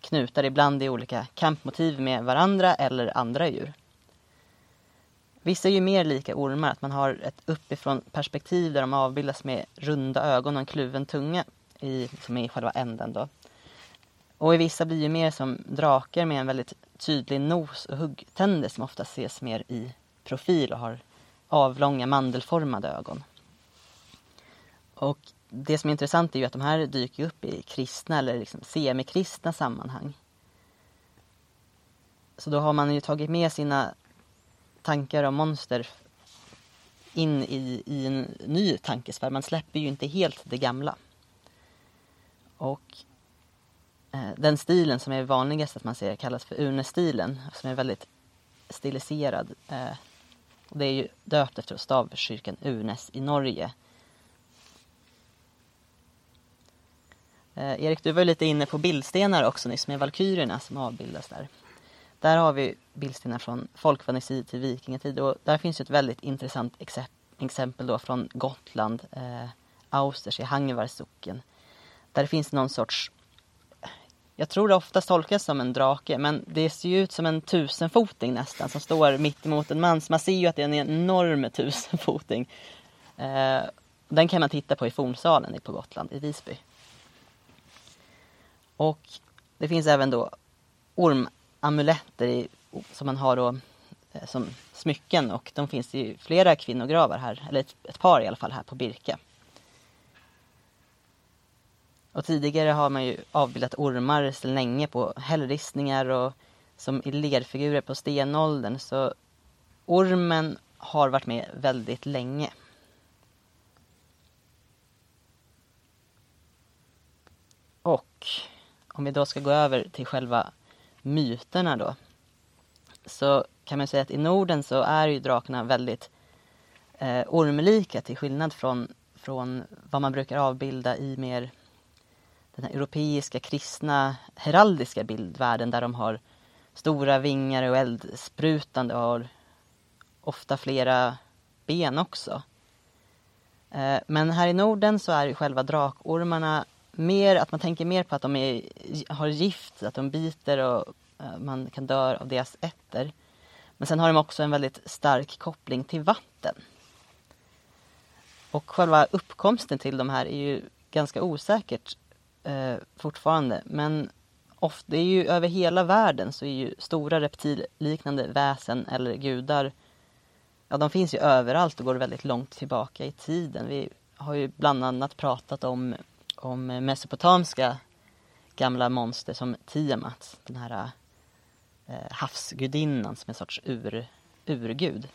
knutar, ibland i olika kampmotiv med varandra eller andra djur. Vissa är ju mer lika ormar, att man har ett uppifrån perspektiv där de avbildas med runda ögon och en kluven tunga som är i själva änden då. Och i vissa blir ju mer som drakar med en väldigt tydlig nos och huggtänder som ofta ses mer i profil och har avlånga mandelformade ögon. Och det som är intressant är ju att de här dyker upp i kristna eller liksom semikristna sammanhang. Så då har man ju tagit med sina tankar om monster in i en ny tankesfär. Man släpper ju inte helt det gamla. Och den stilen som är vanligast att man ser kallas för Une-stilen, som är väldigt stiliserad. Och det är ju döpt efter stavkyrkan Unes i Norge. Erik, du var lite inne på bildstenar också nyss med valkyrierna som avbildas där. Där har vi bildstenar från folkvangertid till vikingatid. Och där finns ju ett väldigt intressant exempel då från Gotland, Austers i Hangvarsocken. Där finns någon sorts, jag tror det oftast tolkas som en drake, men det ser ju ut som en tusenfoting nästan som står mitt emot en man. Så man ser ju att det är en enorm tusenfoting. Den kan man titta på i fornsalen på Gotland i Visby. Och det finns även då ormamuletter som man har då som smycken, och de finns i flera kvinnogravar här, eller ett par i alla fall här på Birka. Och tidigare har man ju avbildat ormar så länge på hällristningar och som i lerfigurer på stenåldern, så ormen har varit med väldigt länge. Och om vi då ska gå över till själva myterna då, så kan man säga att i Norden så är ju drakarna väldigt ormlika, till skillnad från vad man brukar avbilda i mer den här europeiska kristna heraldiska bildvärlden, där de har stora vingar och eldsprutande och har ofta flera ben också. Men här i Norden så är ju själva drakormarna mer att man tänker mer på att de har gift, att de biter och man kan dö av deras ätter. Men sen har de också en väldigt stark koppling till vatten. Och själva uppkomsten till de här är ju ganska osäkert fortfarande. Men ofta, det är ju över hela världen så är ju stora reptilliknande väsen eller gudar, ja, de finns ju överallt och går väldigt långt tillbaka i tiden. Vi har ju bland annat pratat om mesopotamiska gamla monster som Tiamat, den här havsgudinnan som en sorts urgud.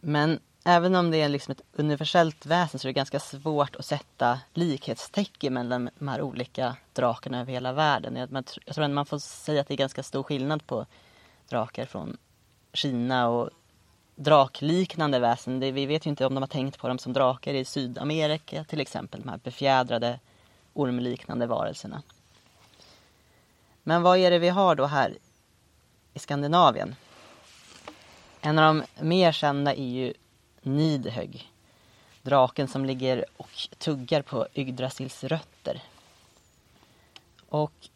Men även om det är liksom ett universellt väsen så är det ganska svårt att sätta likhetstecken mellan de här olika drakarna över hela världen. Jag tror att man får säga att det är ganska stor skillnad på drakar från Kina och drakliknande väsen. Vi vet ju inte om de har tänkt på dem som drakar i Sydamerika till exempel, de här befjädrade ormliknande varelserna. Men vad är det vi har då här i Skandinavien? En av de mer kända är ju Nidhögg, draken som ligger och tuggar på Yggdrasils rötter. Och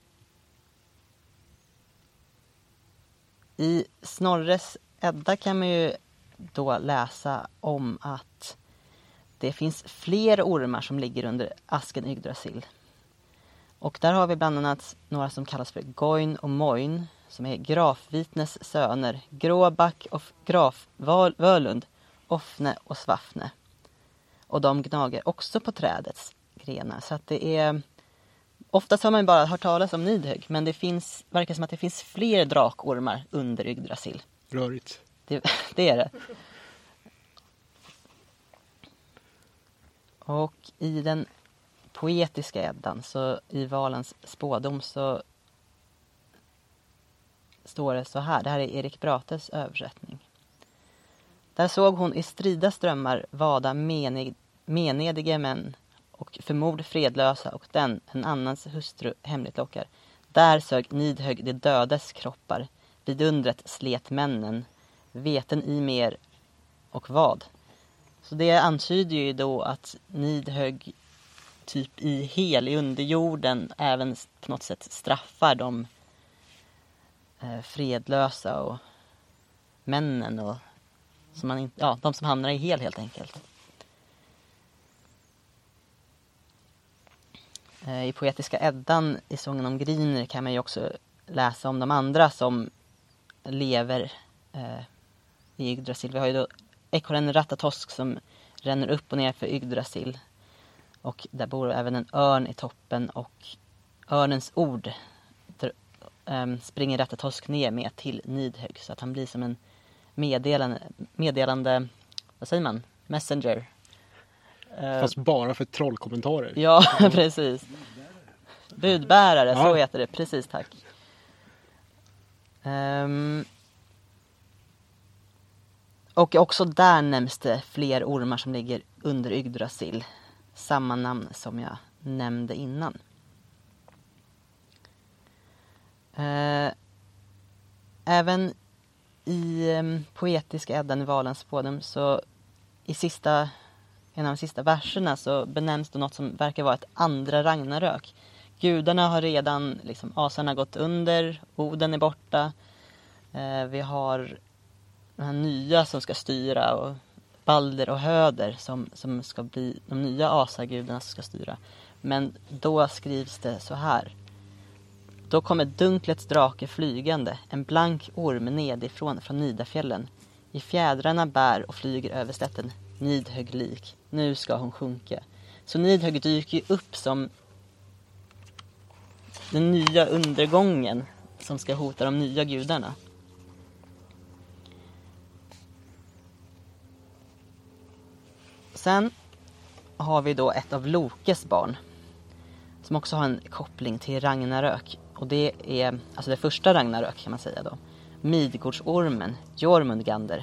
i Snorres Edda kan man ju då läsa om att det finns fler ormar som ligger under asken Yggdrasil. Och där har vi bland annat några som kallas för Goin och Moin, som är Grafvitnes söner, Gråback och Grafvölund, Offne och Svaffne. Och de gnager också på trädets grenar. Så att det är, oftast har man bara hört talas om Nidhögg, men det verkar som att det finns fler drakormar under Yggdrasil. Rörigt. Det är det. Och i den poetiska eddan, så i Valens spådom, så står det så här. Det här är Erik Brates översättning. Där såg hon i strida strömmar vada menedige män och förmod fredlösa, och den, en annans hustru, hemligt lockar. Där sög Nidhögg de dödes kroppar. Vid undret slet männen, veten i mer och vad. Så det antyder ju då att Nidhögg typ i hel, i underjorden, även på något sätt straffar de fredlösa och männen och som man inte, ja, de som hamnar i hel helt enkelt. I Poetiska Eddan, i sången om Griner, kan man ju också läsa om de andra som lever i Yggdrasil. Vi har ju då ekorren Ratatosk som ränner upp och ner för Yggdrasil. Och där bor även en örn i toppen, och örnens ord springer Ratatosk ner med till Nidhögg. Så att han blir som en meddelande, vad säger man? Messenger. Fast bara för trollkommentarer. Ja, precis. Budbärare, ja. Så heter det. Precis, tack. Och också där nämns det fler ormar som ligger under Yggdrasil. Samma namn som jag nämnde innan. Även i Poetiska Eddan i Valanspådum, så i en av de sista verserna, så benämns det något som verkar vara ett andra Ragnarök. Gudarna har redan, liksom, asarna gått under, Oden är borta. Vi har de här nya som ska styra, och Balder och Höder som ska bli de nya asagudarna som ska styra. Men då skrivs det så här: då kommer dunklets drake flygande, en blank orm nedifrån från Nidafjällen. I fjädrarna bär och flyger över slätten Nidhögg lik. Nu ska hon sjunka. Så Nidhögg dyker ju upp som den nya undergången som ska hota de nya gudarna. Sen har vi då ett av Lokes barn som också har en koppling till Ragnarök. Och det är alltså det första Ragnarök, kan man säga då. Midgårdsormen, Jormungandr.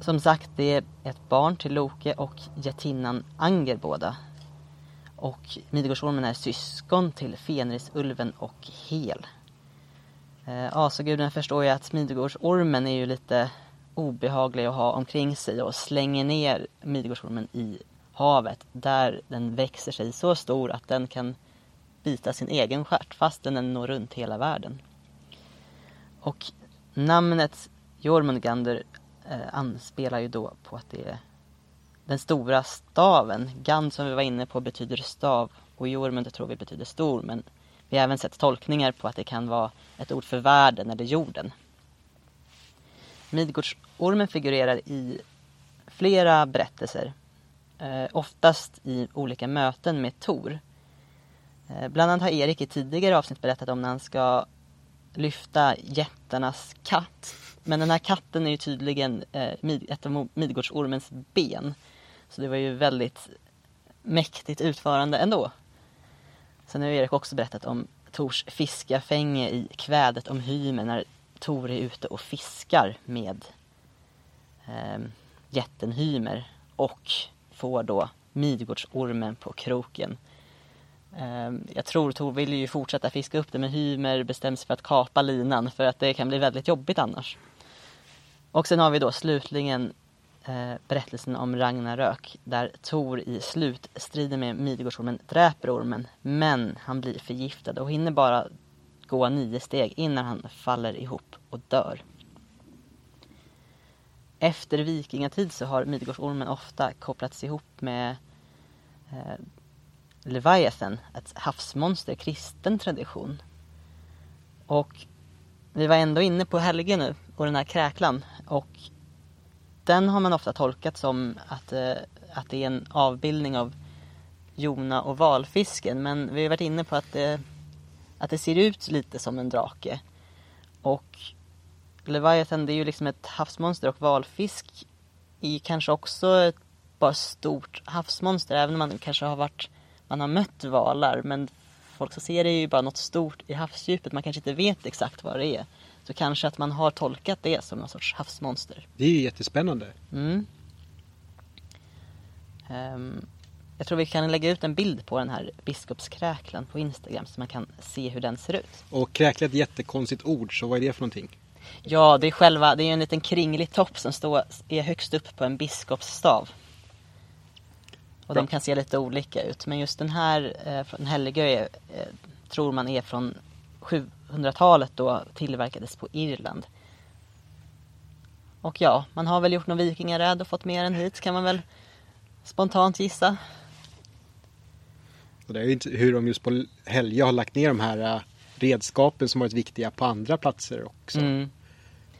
Som sagt, det är ett barn till Loke och jättinnan Anger båda. Och Midgårdsormen är syskon till Fenrisulven och Hel. Asaguden förstår ju att Midgårdsormen är ju lite obehaglig att ha omkring sig, och slänger ner Midgårdsormen i havet, där den växer sig så stor att den kan bita sin egen stjärt fastän den når runt hela världen. Och namnet Jormungandr anspelar ju då på att det är den stora staven. Gand, som vi var inne på, betyder stav, och Jormund tror vi betyder stor, men vi har även sett tolkningar på att det kan vara ett ord för världen eller jorden. Midgårdsormen figurerar i flera berättelser, oftast i olika möten med Thor. Bland annat har Erik i tidigare avsnitt berättat om när han ska lyfta jättarnas katt. Men den här katten är ju tydligen ett av Midgårdsormens ben. Så det var ju väldigt mäktigt utförande ändå. Sen har Erik också berättat om Tors fiskafänge i kvädet om Hymen, när Thor är ute och fiskar med jätten Hymer och får då Midgårdsormen på kroken. Jag tror Thor vill ju fortsätta fiska upp det, men Hymer bestäms för att kapa linan, för att det kan bli väldigt jobbigt annars. Och sen har vi då slutligen berättelsen om Ragnarök, där Thor i slutstriden med Midgårdsormen dräper ormen, men han blir förgiftad och hinner bara gå 9 steg innan han faller ihop och dör. Efter vikingatid så har Midgårdsormen ofta kopplats ihop med Leviathan, ett havsmonster i kristen tradition. Och vi var ändå inne på Helgö nu, och den här kräklan, och den har man ofta tolkat som att det är en avbildning av Jona och valfisken, men vi har varit inne på att det ser ut lite som en drake. Och Leviathan, det är ju liksom ett havsmonster, och valfisk är kanske också ett bara stort havsmonster, även om man kanske har mött valar, men folk som ser det är ju bara något stort i havsdjupet, man kanske inte vet exakt vad det är. Så kanske att man har tolkat det som någon sorts havsmonster. Det är ju jättespännande. Mm. Jag tror vi kan lägga ut en bild på den här biskopskräklan på Instagram, så man kan se hur den ser ut. Och kräkla är ett jättekonstigt ord, så vad är det för någonting? Ja, det är en liten kringlig topp som är högst upp på en biskopsstav. Och de kan se lite olika ut. Men just den här från Helgö tror man är från 700-talet, då tillverkades på Irland. Och ja, man har väl gjort någon vikingaräd och fått med den hit, kan man väl spontant gissa. Och det är ju inte hur de just på Helgö har lagt ner de här redskapen som varit viktiga på andra platser också. Mm.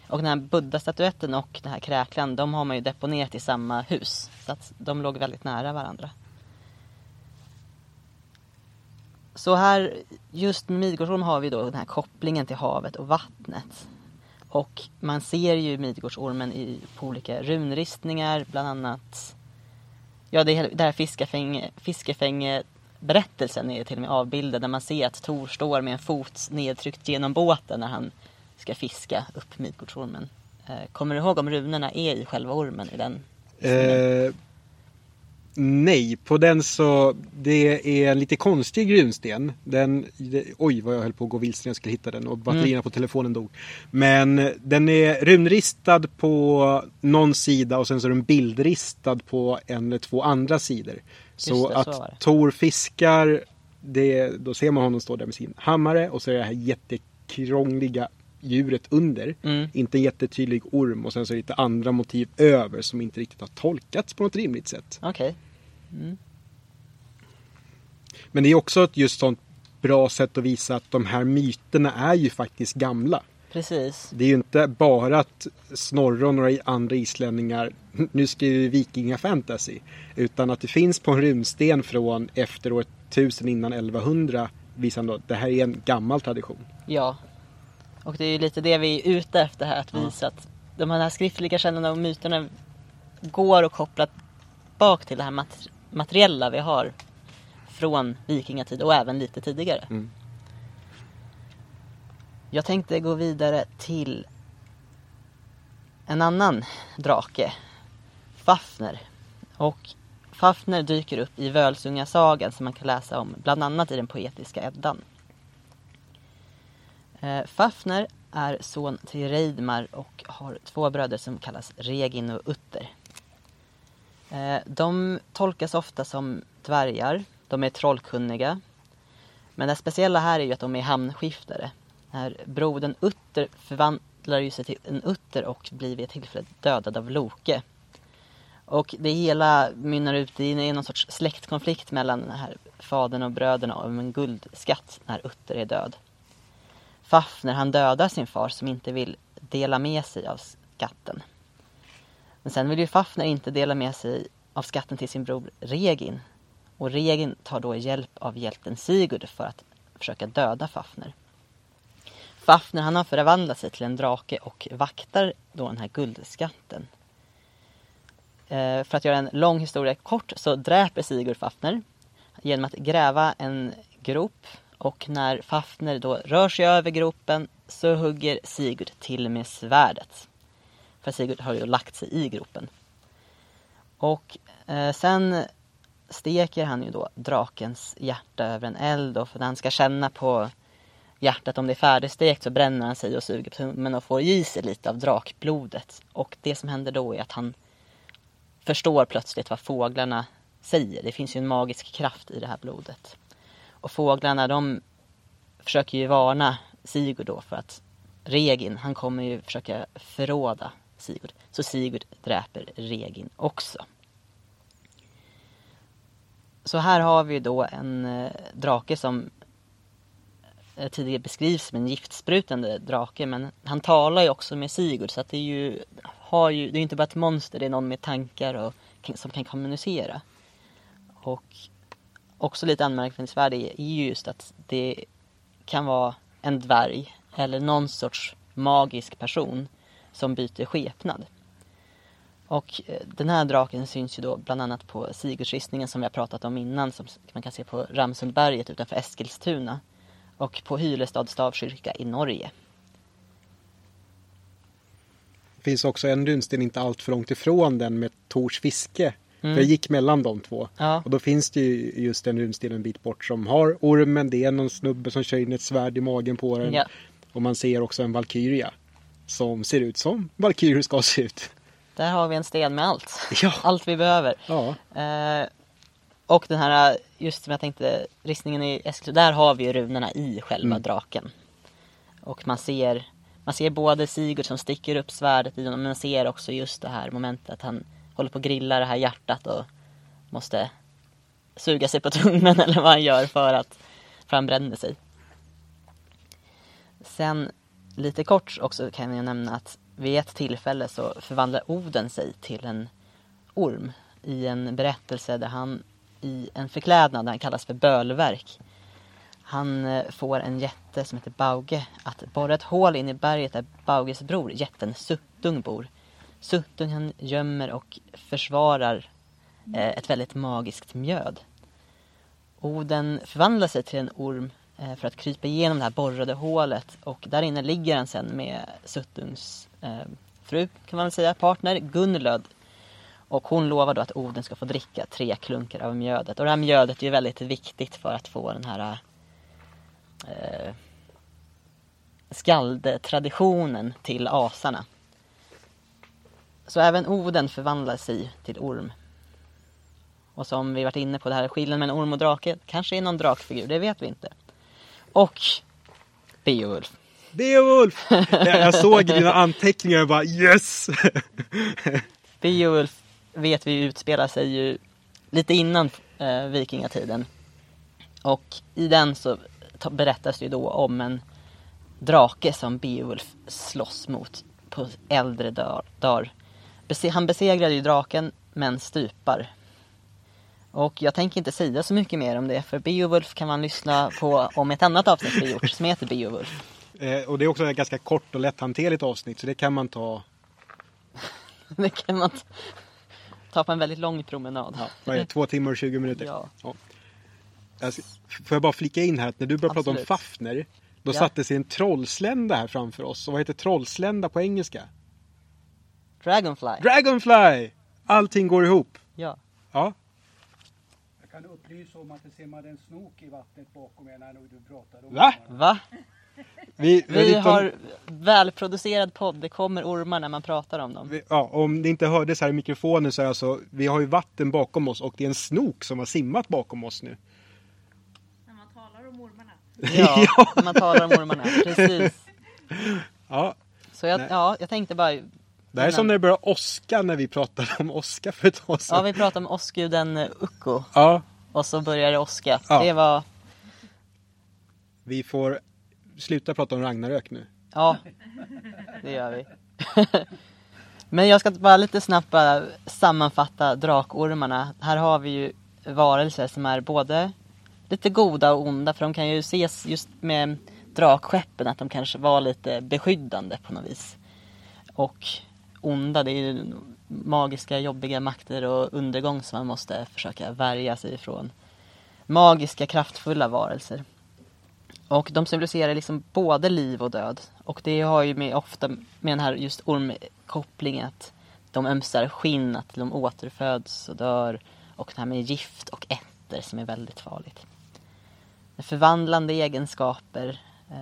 Och den här Buddha-statuetten och den här kräklan, de har man ju deponerat i samma hus. Så att de låg väldigt nära varandra. Så här, just med Midgårdsån har vi då den här kopplingen till havet och vattnet. Och man ser ju Midgårdsormen på olika runristningar, bland annat... Ja, det här fiskefängeberättelsen är till och med avbildad, där man ser att Thor står med en fot nedtryckt genom båten när han ska fiska upp Midgårdsormen. Kommer du ihåg om runorna är i själva ormen i den? Nej, på den så... Det är en lite konstig runsten. Oj, vad jag höll på att gå vilse när jag skulle hitta den. Och batterierna på telefonen dog. Men den är runristad på någon sida och sen så är den bildristad på en eller två andra sidor. Så Thor fiskar, då ser man honom stå där med sin hammare och så är det här jättekrångliga djuret under. Inte jättetydlig orm och sen så är det lite andra motiv över som inte riktigt har tolkats på något rimligt sätt. Okej. Men det är också ett just sånt bra sätt att visa att de här myterna är ju faktiskt gamla. Precis. Det är ju inte bara att Snorre och några andra islänningar nu skriver vi vikingafantasy, utan att det finns på en runsten från efter år 1000 innan 1100 visar då att det här är en gammal tradition. Ja. Och det är ju lite det vi är ute efter här, att visa att de här skriftliga källorna och myterna går och kopplat bak till det här materiella vi har från vikingatid och även lite tidigare. Jag tänkte gå vidare till en annan drake, Fafner. Och Fafner dyker upp i Völsungasagan som man kan läsa om bland annat i den poetiska Eddan. Fafner är son till Reidmar och har två bröder som kallas Regin och Utter. De tolkas ofta som dvärgar. De är trollkunniga. Men det speciella här är ju att de är hamnskiftare. Brodern Utter förvandlar ju sig till en utter och blir vid ett tillfälle dödad av Loke. Och det hela mynnar ut i någon sorts släktkonflikt mellan den här fadern och bröderna om en guldskatt när Utter är död. Fafner, han dödar sin far som inte vill dela med sig av skatten. Men sen vill ju Fafner inte dela med sig av skatten till sin bror Regin. Och Regin tar då hjälp av hjälten Sigurd för att försöka döda Fafner. Fafner, han har förvandlat sig till en drake och vaktar då den här guldskatten. För att göra en lång historia kort så dräper Sigurd Fafner genom att gräva en grop. Och när Fafner då rör sig över gropen så hugger Sigurd till med svärdet. För Sigurd har ju lagt sig i gropen. Och sen steker han ju då drakens hjärta över en eld. Och för att han ska känna på hjärtat om det är färdigstekt så bränner han sig och suger på tummen och får i sig lite av drakblodet. Och det som händer då är att han förstår plötsligt vad fåglarna säger. Det finns ju en magisk kraft i det här blodet. Och fåglarna, de försöker ju varna Sigurd då för att Regin, han kommer ju försöka förråda Sigurd. Så Sigurd dräper Regin också. Så här har vi då en drake som tidigare beskrivs som en giftsprutande drake. Men han talar ju också med Sigurd, så att det är inte bara ett monster, det är någon med tankar och, som kan kommunicera. Och... också lite anmärkningsvärd är just att det kan vara en dvärg eller någon sorts magisk person som byter skepnad. Och den här draken syns ju då bland annat på Sigurdsristningen som vi har pratat om innan, som man kan se på Ramsundberget utanför Eskilstuna och på Hylestads stavkyrka i Norge. Det finns också en runsten inte allt för långt ifrån den med Tors fiske. För det gick mellan de två. Ja. Och då finns det ju just en runsten en bit bort som har ormen. Det är någon snubbe som kör in ett svärd i magen på den. Ja. Och man ser också en valkyria som ser ut som valkyrier ska se ut. Där har vi en sten med allt. Ja. Allt vi behöver. Ja. Och den här, just som jag tänkte, ristningen i Eskilstuna, där har vi ju runorna i själva draken. Och man ser både Sigurd som sticker upp svärdet i honom, men man ser också just det här momentet att han håller på att grilla det här hjärtat och måste suga sig på tungan eller vad han gör för han bränner sig. Sen lite kort också kan jag nämna att vid ett tillfälle så förvandlar Oden sig till en orm i en berättelse där han i en förklädnad, han kallas för Bölverk. Han får en jätte som heter Bauge att borra ett hål in i berget där Bauges bror, jätten Suttung, bor. Suttung han gömmer och försvarar ett väldigt magiskt mjöd. Oden förvandlar sig till en orm för att krypa igenom det här borrade hålet. Och där inne ligger han sen med Suttungs fru, kan man väl säga, partner, Gunnlöd. Och hon lovar då att Oden ska få dricka 3 klunkar av mjödet. Och det här mjödet är ju väldigt viktigt för att få den här skaldtraditionen till asarna. Så även Oden förvandlar sig till orm. Och som vi varit inne på, det här skillnaden mellan orm och drake. Kanske är någon drakfigur, det vet vi inte. Och Beowulf! Jag såg dina anteckningar och bara yes! Beowulf vet vi utspelar sig ju lite innan vikingatiden. Och i den så berättas ju då om en drake som Beowulf slåss mot på äldre dagar. Han besegrade ju draken men stupar. Och jag tänker inte säga så mycket mer om det, för Beowulf kan man lyssna på om ett annat avsnitt vi gjort som heter Beowulf. Och det är också ett ganska kort och lätthanterligt avsnitt, så det kan man ta... det kan man ta på en väldigt lång promenad. Ja, vad är det? 2 timmar och 20 minuter. Ja. Ja. Alltså, får jag bara flika in här att när du började prata om Fafner, då satte sig en trollslända här framför oss. Och vad heter trollslända på engelska? Dragonfly. Dragonfly! Allting går ihop. Ja. Ja. Jag kan upplysa om att det simmade en snok i vattnet bakom er när du pratade om... Va? Va? Vi har välproducerad podd. Det kommer ormar när man pratar om dem. Ja, om det inte hördes här i mikrofonen så är alltså, vi har ju vatten bakom oss och det är en snok som har simmat bakom oss nu. När man talar om ormarna. Ja, ja. När man talar om ormarna, precis. Ja. Så jag tänkte bara... Det här är som när det börjar åska, när vi pratade om åska för ett år sedan. Ja, vi pratade om åskguden Ukko. Ja. Och så började det åska. Ja. Det var... Vi får sluta prata om Ragnarök nu. Ja, det gör vi. Men jag ska bara lite snabbt bara sammanfatta drakormarna. Här har vi ju varelser som är både lite goda och onda. För de kan ju ses just med drakskeppen att de kanske var lite beskyddande på något vis. Och... onda, det är ju magiska, jobbiga makter och undergång som man måste försöka värja sig ifrån. Magiska, kraftfulla varelser. Och de symboliserar liksom både liv och död. Och det har ju ofta med den här just ormkopplingen att de ömsar skinn, att de återföds och dör. Och det här med gift och ätter som är väldigt farligt. Förvandlande egenskaper.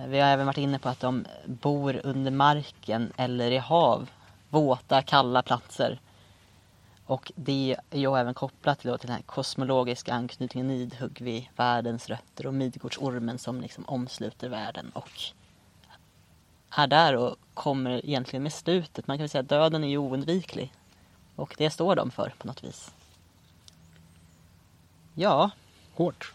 Vi har även varit inne på att de bor under marken eller i hav. Våta, kalla platser. Och det är ju även kopplat till den här kosmologiska anknytningen Nidhögg vid världens rötter och Midgårdsormen som liksom omsluter världen och är där och kommer egentligen med slutet. Man kan väl säga att döden är ju oundviklig. Och det står de för på något vis. Ja. Hårt.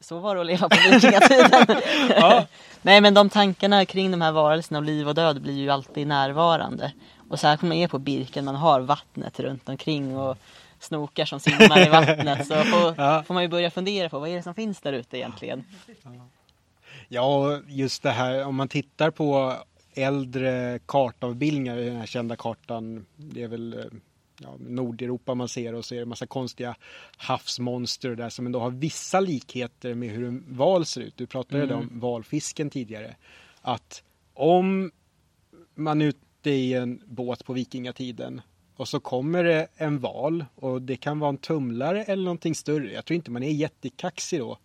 Så var det att leva på vikingatiden. Ja. Nej, men de tankarna kring de här varelserna av liv och död blir ju alltid närvarande. Och särskilt när man är på Birken, man har vattnet runt omkring och snokar som simmar i vattnet. Så får man ju börja fundera på vad är det som finns där ute egentligen. Ja, just det här, om man tittar på äldre kartavbildningar i den här kända kartan, det är väl... Ja, Nordeuropa man ser, och så är det en massa konstiga havsmonster där som ändå har vissa likheter med hur en val ser ut. Du pratade om valfisken tidigare. Att om man är ute i en båt på vikingatiden och så kommer det en val, och det kan vara en tumlare eller någonting större. Jag tror inte man är jättekaxig då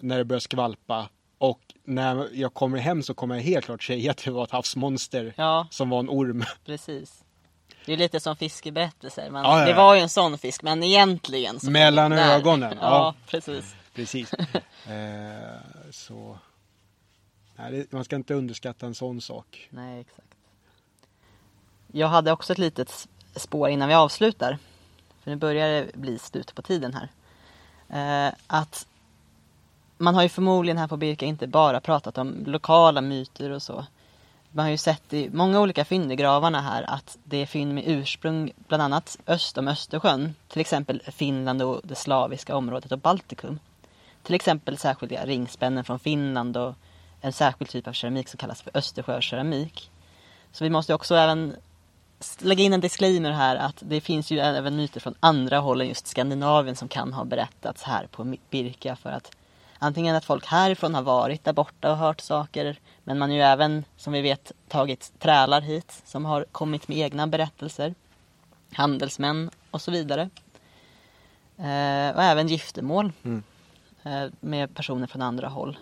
när det börjar skvalpa. Och när jag kommer hem så kommer jag helt klart säga att det var ett havsmonster som var en orm. Precis. Det är lite som fiskeberättelser. Men det var ju en sån fisk, men egentligen... Så mellan ögonen. Ja, precis. Precis. Så. Nej, man ska inte underskatta en sån sak. Nej, exakt. Jag hade också ett litet spår innan vi avslutar. för nu börjar det bli slut på tiden här, att man har ju förmodligen här på Birka inte bara pratat om lokala myter och så. Man har ju sett i många olika fyndgravarna här att det är fynd med ursprung bland annat öst om Östersjön. Till exempel Finland och det slaviska området och Baltikum. Till exempel särskilda ringspännen från Finland och en särskild typ av keramik som kallas för Östersjökeramik. Så vi måste också även lägga in en disclaimer här att det finns ju även myter från andra håll än just Skandinavien som kan ha berättats här på Birka, för att antingen att folk härifrån har varit där borta och hört saker, men man har ju även, som vi vet, tagit trälar hit som har kommit med egna berättelser, handelsmän och så vidare. Och även giftermål med personer från andra håll.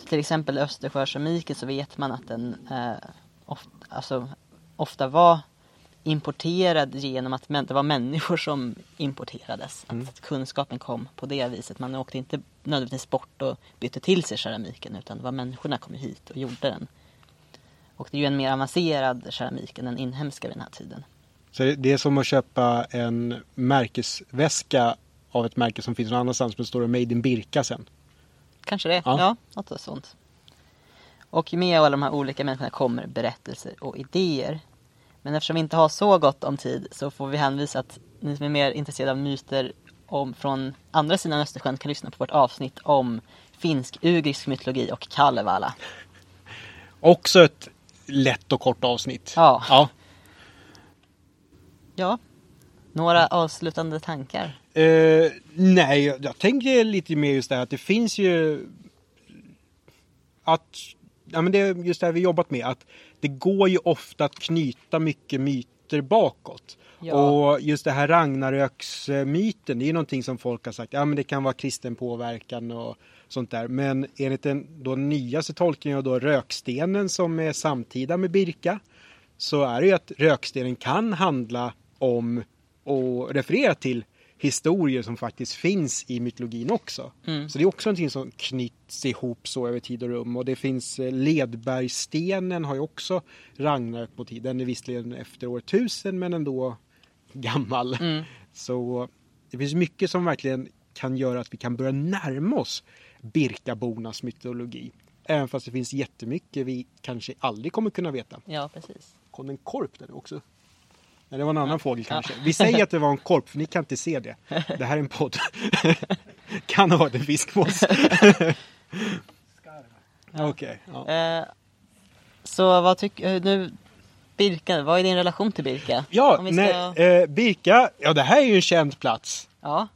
Så till exempel i Östersjökeramiken så vet man att den ofta var importerad genom att det var människor som importerades. Att kunskapen kom på det viset. Man åkte inte nödvändigtvis bort och bytte till sig keramiken, utan det var människorna som kom hit och gjorde den. Och det är ju en mer avancerad keramik än den inhemska vid den här tiden. Så det är som att köpa en märkesväska av ett märke som finns någon annanstans, men står det Made in Birka sen. Kanske det, ja något sånt. Och med alla de här olika människorna kommer berättelser och idéer. Men eftersom vi inte har så gott om tid så får vi hänvisa att ni som är mer intresserade av myter från andra sidan Östersjön kan lyssna på vårt avsnitt om finsk-ugrisk mytologi och Kalevala. Också ett lätt och kort avsnitt. Ja. Några avslutande tankar? Nej, jag tänker lite mer just det här att det finns ju att... Ja, men det är just det här vi jobbat med, att det går ju ofta att knyta mycket myter bakåt. Ja. Och just det här Ragnaröksmyten, det är ju någonting som folk har sagt, ja men det kan vara kristen påverkan och sånt där. Men enligt den nyaste tolkningen av då rökstenen som är samtida med Birka, så är det ju att rökstenen kan handla om och referera till historier som faktiskt finns i mytologin också. Så det är också någonting som knyts ihop så över tid och rum. Och det finns Ledbergstenen har ju också Ragnarök på tiden. Den är visserligen efter år 1000 men ändå gammal. Så det finns mycket som verkligen kan göra att vi kan börja närma oss Birkabornas mytologi. Även fast det finns jättemycket vi kanske aldrig kommer kunna veta. Ja, precis. Kom en korp där också. Nej, det var en annan fågel kanske. Vi säger att det var en korp, för ni kan inte se det. Det här är en podd. Kan ha varit en fiskmås. Okej. Så vad tycker du, Birka, vad är din relation till Birka? Birka, det här är ju en känd plats. Ja.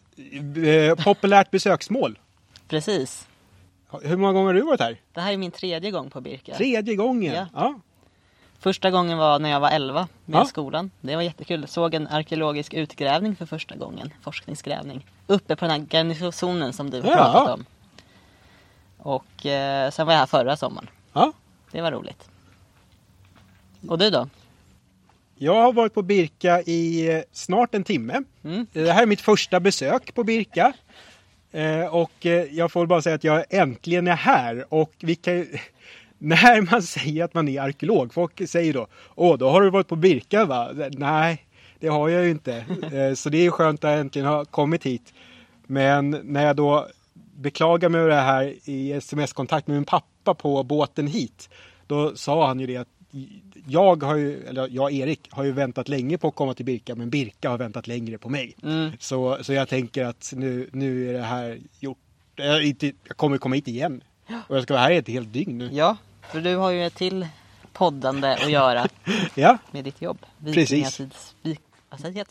Populärt besöksmål. Precis. Hur många gånger har du varit här? Det här är min 3:e gång på Birka. 3:e gången, ja. Första gången var när jag var 11 med skolan. Det var jättekul. Såg en arkeologisk utgrävning för första gången. Forskningsgrävning. Uppe på den här garnisonen som du har pratat om. Och sen var jag här förra sommaren. Ja. Det var roligt. Och du då? Jag har varit på Birka i snart en timme. Det här är mitt första besök på Birka. Och jag får bara säga att jag äntligen är här. Och vi kan... När man säger att man är arkeolog, folk säger då, då har du varit på Birka va? Nej, det har jag ju inte. Så det är skönt att jag äntligen har kommit hit. Men när jag då beklagar mig över det här i sms-kontakt med min pappa på båten hit, då sa han ju det att Erik har ju väntat länge på att komma till Birka, men Birka har väntat längre på mig. Så jag tänker att nu är det här gjort. Jag kommer komma hit igen. Och jag ska vara här i ett helt dygn nu. Ja, för du har ju ett till poddande att göra med ditt jobb. Vad heter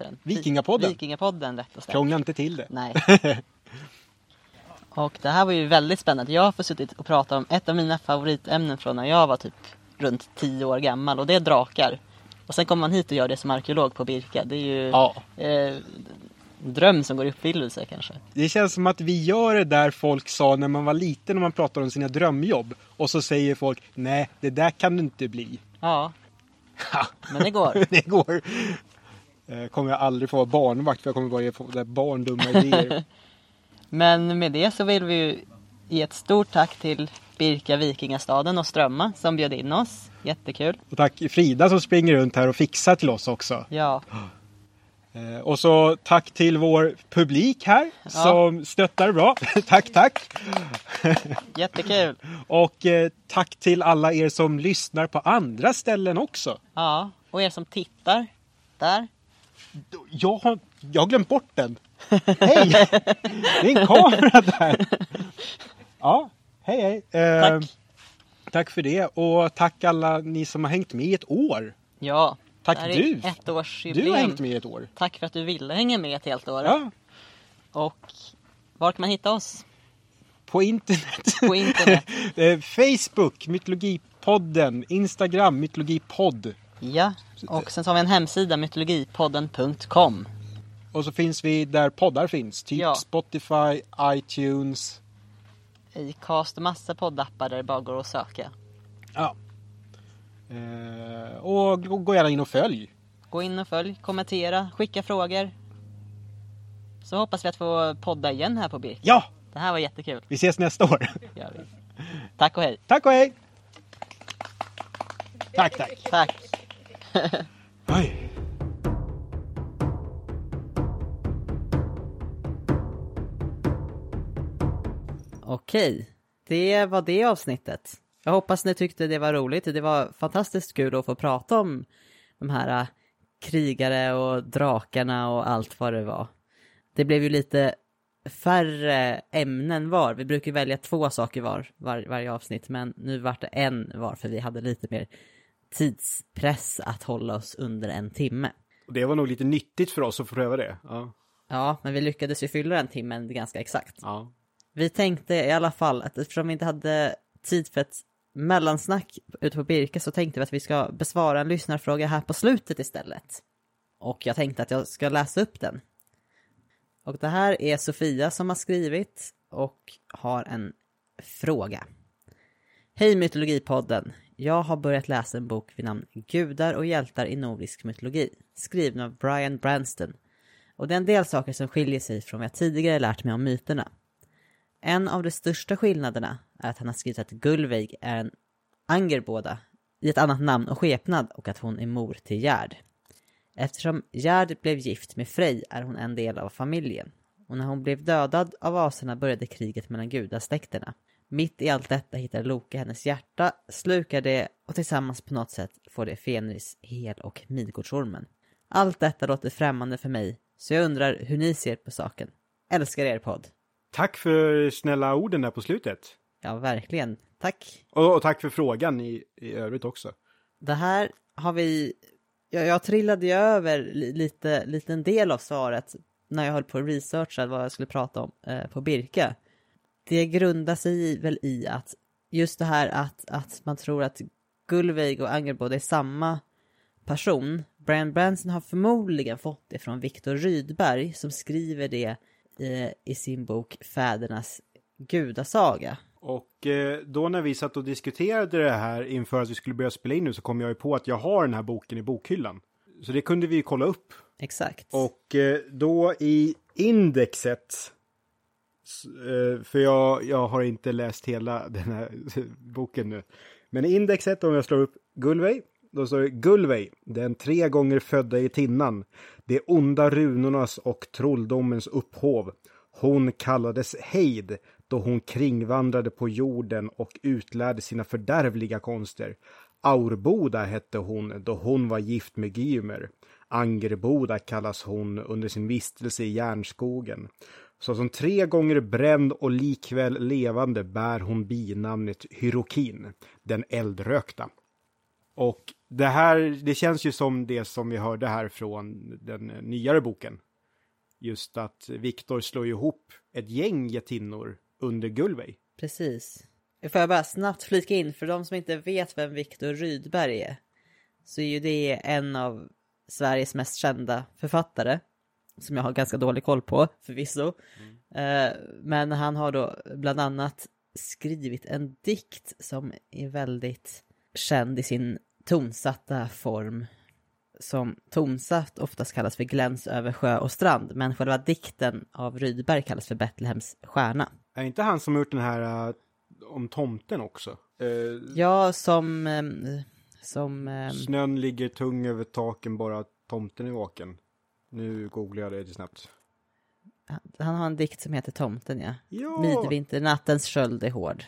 den? Vikingapodden. Vikingapodden, rätt och slätt. Krångla inte till det. Nej. Och det här var ju väldigt spännande. Jag har suttit och pratat om ett av mina favoritämnen från när jag var typ runt 10 år gammal. Och det är drakar. Och sen kommer man hit och gör det som arkeolog på Birka. Det är ju... Ja. Dröm som går i uppfyllelse kanske. Det känns som att vi gör det där folk sa när man var liten, när man pratade om sina drömjobb. Och så säger folk, nej det där kan det inte bli. Ja, men det går. Det går. Kommer jag aldrig få vara barnvakt, för jag kommer bara få där barndumma idéer. Men med det så vill vi ju ge ett stort tack till Birka, Vikingastaden och Strömma som bjöd in oss. Jättekul. Och tack Frida som springer runt här och fixar till oss också. Ja. Och så tack till vår publik här som stöttar bra. Tack. Jättekul. Och tack till alla er som lyssnar på andra ställen också. Ja, och er som tittar där. Jag glömt bort den. Hej! Det är en kamera där. Ja, hej. Tack för det. Och tack alla ni som har hängt med i ett år. Ja. Tack du. Du har hängt med i ett år. Tack för att du ville hänga med ett helt år. Ja. Och var kan man hitta oss? På internet. Facebook, Mytologipodden. Instagram, Mytologipodd. Ja, och sen så har vi en hemsida, mytologipodden.com. Och så finns vi där poddar finns. Typ Spotify, iTunes. Acast och massa poddappar där det bara går att söka. Ja. Och gå gärna in och följ. Gå in och följ, kommentera, skicka frågor. Så hoppas vi att få podda igen här på Birka. Ja! Det här var jättekul. Vi ses nästa år. Gör vi. Tack och hej. Tack och hej. Tack. Oj. Okej, det var det avsnittet. Jag hoppas ni tyckte det var roligt. Det var fantastiskt kul att få prata om de här krigare och drakarna och allt vad det var. Det blev ju lite färre ämnen var. Vi brukar välja 2 saker varje avsnitt, men nu var det 1 var för vi hade lite mer tidspress att hålla oss under 1 timme. Det var nog lite nyttigt för oss att pröva det. Ja, men vi lyckades ju fylla 1 timme ganska exakt. Ja. Vi tänkte i alla fall att eftersom vi inte hade tid för ett mellansnack ute på Birka så tänkte vi att vi ska besvara en lyssnarfråga här på slutet istället. Och jag tänkte att jag ska läsa upp den. Och det här är Sofia som har skrivit och har en fråga. Hej Mytologipodden! Jag har börjat läsa en bok vid namn Gudar och hjältar i nordisk mytologi, skriven av Brian Branston. Och det är en del saker som skiljer sig från vad jag tidigare lärt mig om myterna. En av de största skillnaderna är att han har skrivit att Gullveig är en angerbåda i ett annat namn och skepnad och att hon är mor till Gerd. Eftersom Gerd blev gift med Frej är hon en del av familjen. Och när hon blev dödad av aserna började kriget mellan gudasläkterna. Mitt i allt detta hittar Loke hennes hjärta, slukar det och tillsammans på något sätt får det Fenris, Hel och Midgårdsormen. Allt detta låter främmande för mig så jag undrar hur ni ser på saken. Älskar er podd! Tack för snälla orden där på slutet. Ja, verkligen. Tack. Och tack för frågan i övrigt också. Det här har vi... Jag trillade ju över lite en del av svaret när jag höll på att researcha vad jag skulle prata om på Birka. Det grundar sig väl i att just det här att man tror att Gullveig och Angerbåda är samma person. Brian Branson har förmodligen fått det från Viktor Rydberg som skriver det i sin bok Fädernas gudasaga. Och då när vi satt och diskuterade det här inför att vi skulle börja spela in nu så kom jag ju på att jag har den här boken i bokhyllan. Så det kunde vi ju kolla upp. Exakt. Och då i indexet, för jag har inte läst hela den här boken nu. Men i indexet om jag slår upp Gullveig, då står det Gullveig, den 3 gånger födda i tinnan, de onda runornas och trolldomens upphov. Hon kallades Hejd då hon kringvandrade på jorden och utlärde sina fördärvliga konster. Aurboda hette hon då hon var gift med Gymer. Angerboda kallas hon under sin vistelse i järnskogen. Såsom 3 gånger bränd och likväl levande bär hon binamnet Hyrokin, den eldrökta. Och det känns ju som det som vi hörde här från den nyare boken. Just att Viktor slår ihop ett gäng jättinnor under Gullveig. Precis. Får jag bara snabbt flika in, för de som inte vet vem Viktor Rydberg är, så är ju det en av Sveriges mest kända författare, som jag har ganska dålig koll på förvisso. Men han har då bland annat skrivit en dikt som är väldigt känd i sin tonsatta form, som tonsatt oftast kallas för Gläns över sjö och strand, men själva dikten av Rydberg kallas för Betlehems stjärna. Är inte han som gjort den här om tomten också? Ja, som snön ligger tung över taken, bara tomten i vaken. Nu googlar jag det snabbt. Han har en dikt som heter Tomten, ja. Ja. Midvinternattens sköld är hård.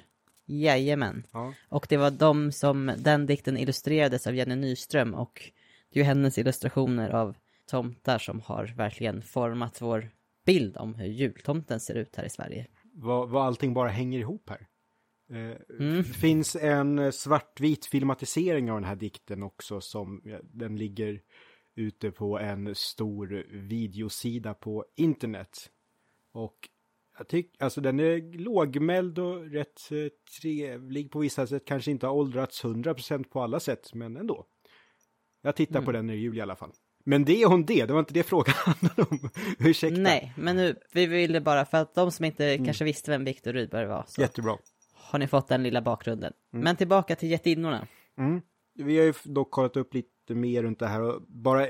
Jajamän. Ja. Och det var de som, den dikten illustrerades av Jenny Nyström, och det är ju hennes illustrationer av tomtar som har verkligen format vår bild om hur jultomten ser ut här i Sverige. Vad allting bara hänger ihop här. Det finns en svartvit filmatisering av den här dikten också, som den ligger ute på en stor videosida på internet. Och jag tycker, alltså den är lågmäld och rätt trevlig på vissa sätt. Kanske inte har åldrats 100% på alla sätt, men ändå. Jag tittar på den nu i jul i alla fall. Men det är hon det var inte det frågan handlade om. Ursäkta. Nej, men nu, vi ville bara, för att de som inte kanske visste vem Viktor Rydberg var. Så jättebra. Har ni fått den lilla bakgrunden. Men tillbaka till jättinnorna. Vi har ju dock kollat upp lite mer runt det här. Och bara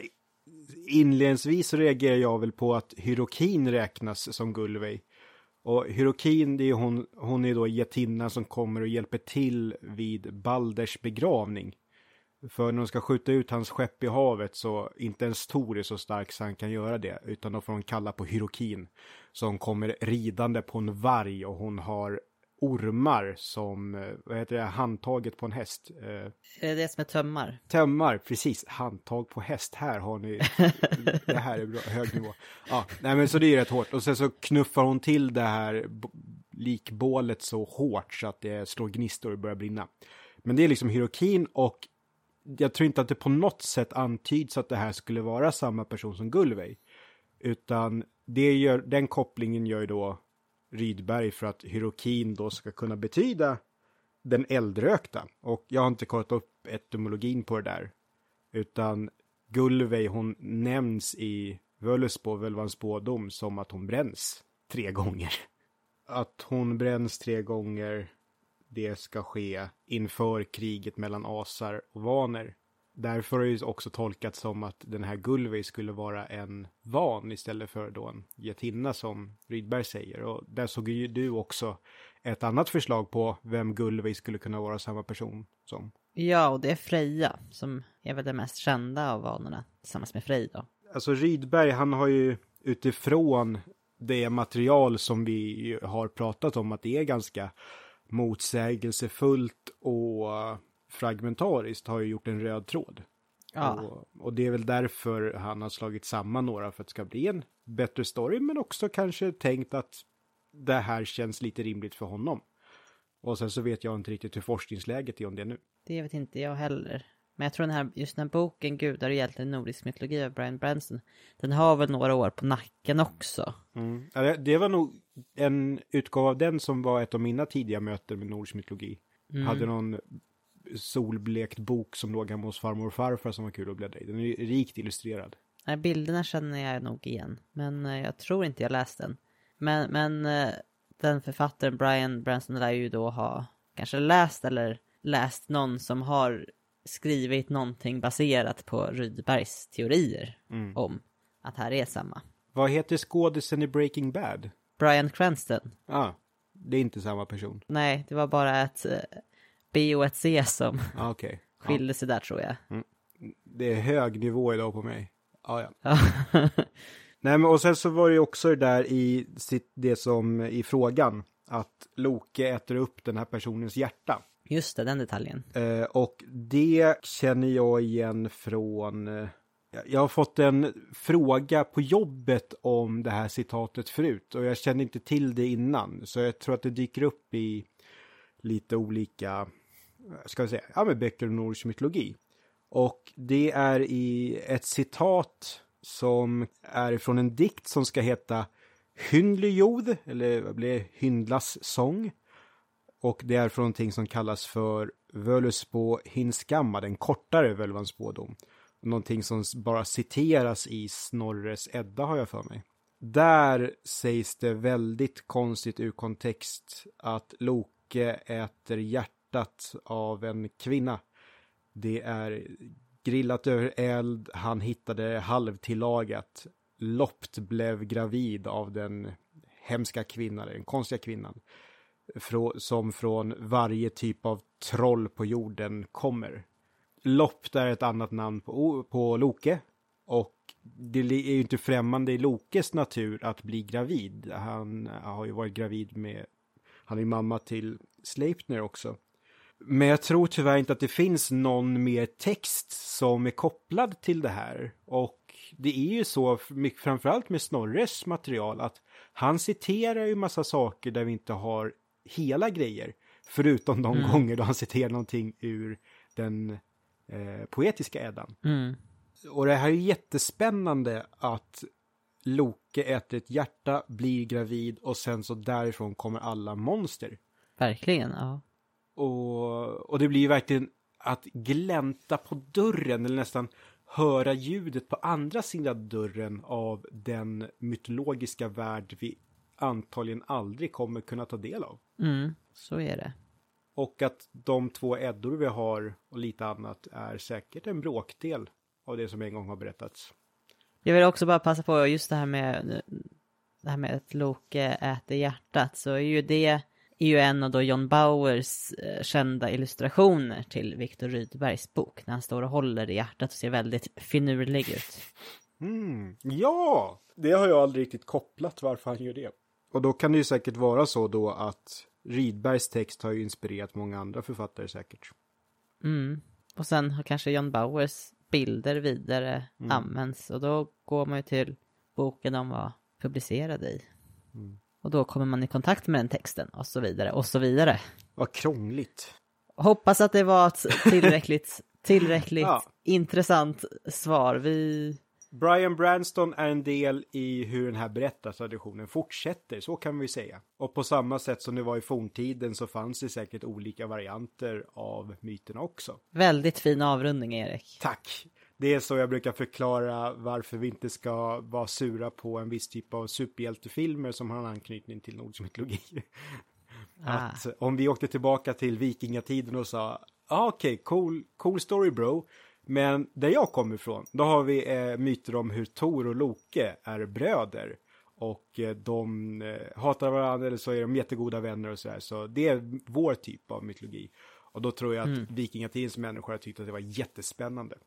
inledningsvis så reagerar jag väl på att Hyrokin räknas som Gullvej. Och Hyrokin, det är hon är då jättinnan som kommer och hjälper till vid Balders begravning. För när de ska skjuta ut hans skepp i havet så inte ens Thor är så stark så han kan göra det. Utan då får hon kalla på Hyrokin som kommer ridande på en varg, och hon har ormar som, vad heter det, handtaget på en häst. Det är det som är tömmar. Tömmar, precis. Handtag på häst, här har ni. Det här är bra, hög nivå. Ja, nej men så det är rätt hårt. Och sen så knuffar hon till det här likbålet så hårt så att det slår gnistor och börjar brinna. Men det är liksom Hyrokin, och jag tror inte att det på något sätt antyds att det här skulle vara samma person som Gullveig. Utan den kopplingen gör ju då Rydberg för att Hyrokin då ska kunna betyda den eldrökta. Och jag har inte kollat upp etymologin på det där. Utan Gullveig, hon nämns i Völuspå, Völvans spådom, som att hon bränns 3 gånger. Att hon bränns 3 gånger, det ska ske inför kriget mellan asar och vaner. Därför har det ju också tolkats som att den här Gullveig skulle vara en van istället för då en jättinna som Rydberg säger. Och där såg ju du också ett annat förslag på vem Gullveig skulle kunna vara samma person som. Ja, och det är Freja som är väl den mest kända av vanorna tillsammans med Frej då. Alltså Rydberg, han har ju utifrån det material som vi har pratat om att det är ganska motsägelsefullt och fragmentariskt, har ju gjort en röd tråd. Ja. Och det är väl därför han har slagit samman några, för att det ska bli en bättre story, men också kanske tänkt att det här känns lite rimligt för honom. Och sen så vet jag inte riktigt hur forskningsläget är om det nu. Det vet inte jag heller. Men jag tror just den här boken Gudar och hjältar i nordisk mytologi av Brian Branson, den har väl några år på nacken också. Ja, det var nog en utgåva av den som var ett av mina tidiga möten med nordisk mytologi. Hade någon solblekt bok som låg hemma hos farmor och farfar som var kul att bläddra i. Den är rikt illustrerad. Bilderna känner jag nog igen, men jag tror inte jag läst den. Men den författaren Brian Branson lär ju då ha kanske läst någon som har skrivit någonting baserat på Rydbergs teorier om att här är samma. Vad heter skådisen i Breaking Bad? Bryan Cranston. Det är inte samma person. Nej, det var bara ett B och ett C som skilde sig där, tror jag. Det är hög nivå idag på mig. Ja. Nej, men och sen så var det ju också det där det som i frågan att Loke äter upp den här personens hjärta. Just det, den detaljen. Och det känner jag igen från. Jag har fått en fråga på jobbet om det här citatet förut. Och jag kände inte till det innan. Så jag tror att det dyker upp i lite olika, ska jag säga, böcker om nordisk mytologi. Och det är i ett citat som är från en dikt som ska heta Hyndlujod, eller Hyndlas sång. Och det är från någonting som kallas för Völuspå hinskamma, den kortare Völvans spådom. Någonting som bara citeras i Snorres Edda, har jag för mig. Där sägs det väldigt konstigt ur kontext att Loke äter hjärtat av en kvinna. Det är grillat över eld, han hittade halvtillagat. Lopt blev gravid av den hemska kvinnan, den konstiga kvinnan. Som från varje typ av troll på jorden kommer. Lopt är ett annat namn på Loke. Och det är ju inte främmande i Lokes natur att bli gravid. Han har ju varit gravid med, han är mamma till Sleipner också. Men jag tror tyvärr inte att det finns någon mer text som är kopplad till det här. Och det är ju så, framförallt med Snorres material, att han citerar ju massa saker där vi inte har hela grejer. Förutom de gånger då han citerar någonting ur den poetiska eddan. Mm. Och det här är jättespännande att Loke äter ett hjärta, blir gravid och sen så därifrån kommer alla monster. Verkligen, ja. Och det blir ju verkligen att glänta på dörren eller nästan höra ljudet på andra sidan dörren av den mytologiska värld vi antagligen aldrig kommer kunna ta del av. Mm, så är det. Och att de två eddor vi har och lite annat är säkert en bråkdel av det som en gång har berättats. Jag vill också bara passa på just det här med att Loke äter hjärtat, så är ju det är ju en av då John Bauers kända illustrationer till Viktor Rydbergs bok. När han står och håller i hjärtat och ser väldigt finurlig ut. Mm, ja! Det har jag aldrig riktigt kopplat varför han gör det. Och då kan det ju säkert vara så då att Rydbergs text har ju inspirerat många andra författare säkert. Mm, och sen har kanske John Bauers bilder vidare använts. Och då går man ju till boken de var publicerade i. Mm. Och då kommer man i kontakt med den texten och så vidare och så vidare. Vad krångligt. Hoppas att det var ett tillräckligt ja, intressant svar. Bryan Branston är en del i hur den här berättartraditionen fortsätter, så kan vi säga. Och på samma sätt som det var i forntiden så fanns det säkert olika varianter av myterna också. Väldigt fin avrundning, Erik. Tack. Det är så jag brukar förklara varför vi inte ska vara sura på en viss typ av superhjältefilmer som har en anknytning till nordisk mytologi. Att om vi åkte tillbaka till vikingatiden och sa, okej, cool story bro. Men där jag kommer ifrån, då har vi myter om hur Thor och Loke är bröder. Och de hatar varandra eller så är de jättegoda vänner och sådär. Så det är vår typ av mytologi. Och då tror jag att vikingatidens människor har tyckt att det var jättespännande.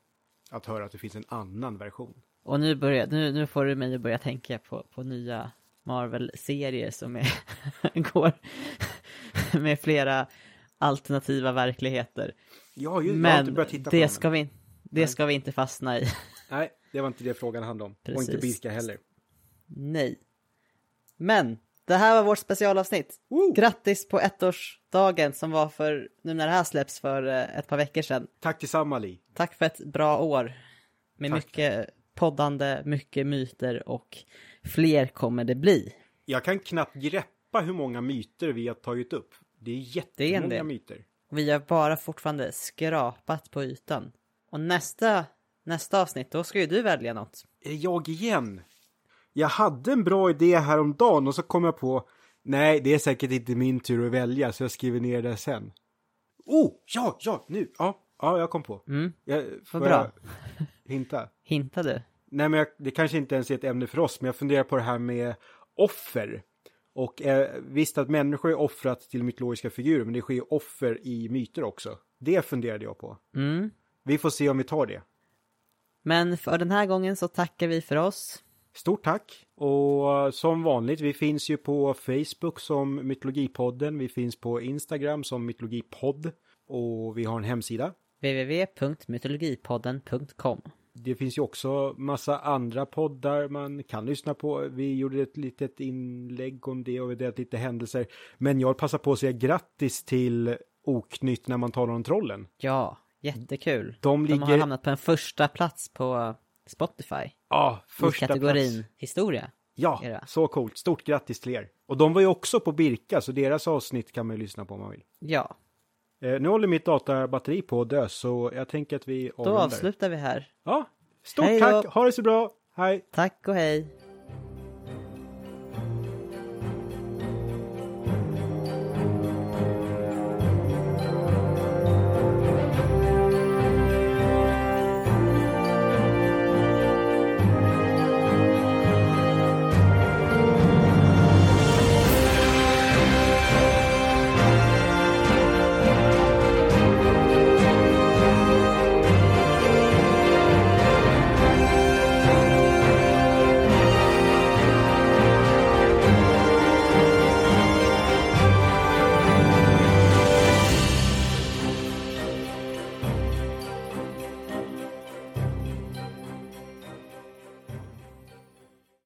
Att höra att det finns en annan version. Och nu får du mig att börja tänka på nya Marvel-serier som går med flera alternativa verkligheter. Ja, just, men jag har inte börjat titta på det ska vi inte fastna i. Nej, det var inte det frågan handlade om. Precis. Och inte Birka heller. Nej. Men det här var vårt specialavsnitt. Woo! Grattis på ettårsdagen som var för nu när det här släpps för ett par veckor sedan. Tack tillsammans, Li. Tack för ett bra år. Med mycket poddande, mycket myter och fler kommer det bli. Jag kan knappt greppa hur många myter vi har tagit upp. Det är jättemånga myter. Vi har bara fortfarande skrapat på ytan. Och nästa avsnitt, då ska ju du välja något. Jag igen? Jag hade en bra idé häromdagen och så kom jag på, nej, det är säkert inte min tur att välja, så jag skriver ner det sen. Oh, ja, nu. Ja, jag kom på. Mm. Vad bra. Hinta? Hinta du? Nej, men det kanske inte ens är ett ämne för oss, men jag funderar på det här med offer. Och visst att människor är offrat till mytologiska figurer, men det sker offer i myter också. Det funderade jag på. Mm. Vi får se om vi tar det. Men för den här gången så tackar vi för oss. Stort tack, och som vanligt, vi finns ju på Facebook som Mytologipodden, vi finns på Instagram som Mytologipodd och vi har en hemsida. www.mytologipodden.com. Det finns ju också massa andra poddar man kan lyssna på. Vi gjorde ett litet inlägg om det och vi delade lite händelser. Men jag passar på att säga grattis till Oknytt när man talar om trollen. Ja, jättekul. De har hamnat på en första plats på Spotify. Ja, första plats. I kategorin historia. Ja, så coolt. Stort grattis till er. Och de var ju också på Birka, så deras avsnitt kan man ju lyssna på om man vill. Ja. Nu håller mitt databatteri på att dö, så jag tänker att vi avslutar. Då avslutar vi här. Ja, stort hej tack. Ha det så bra. Hej. Tack och hej.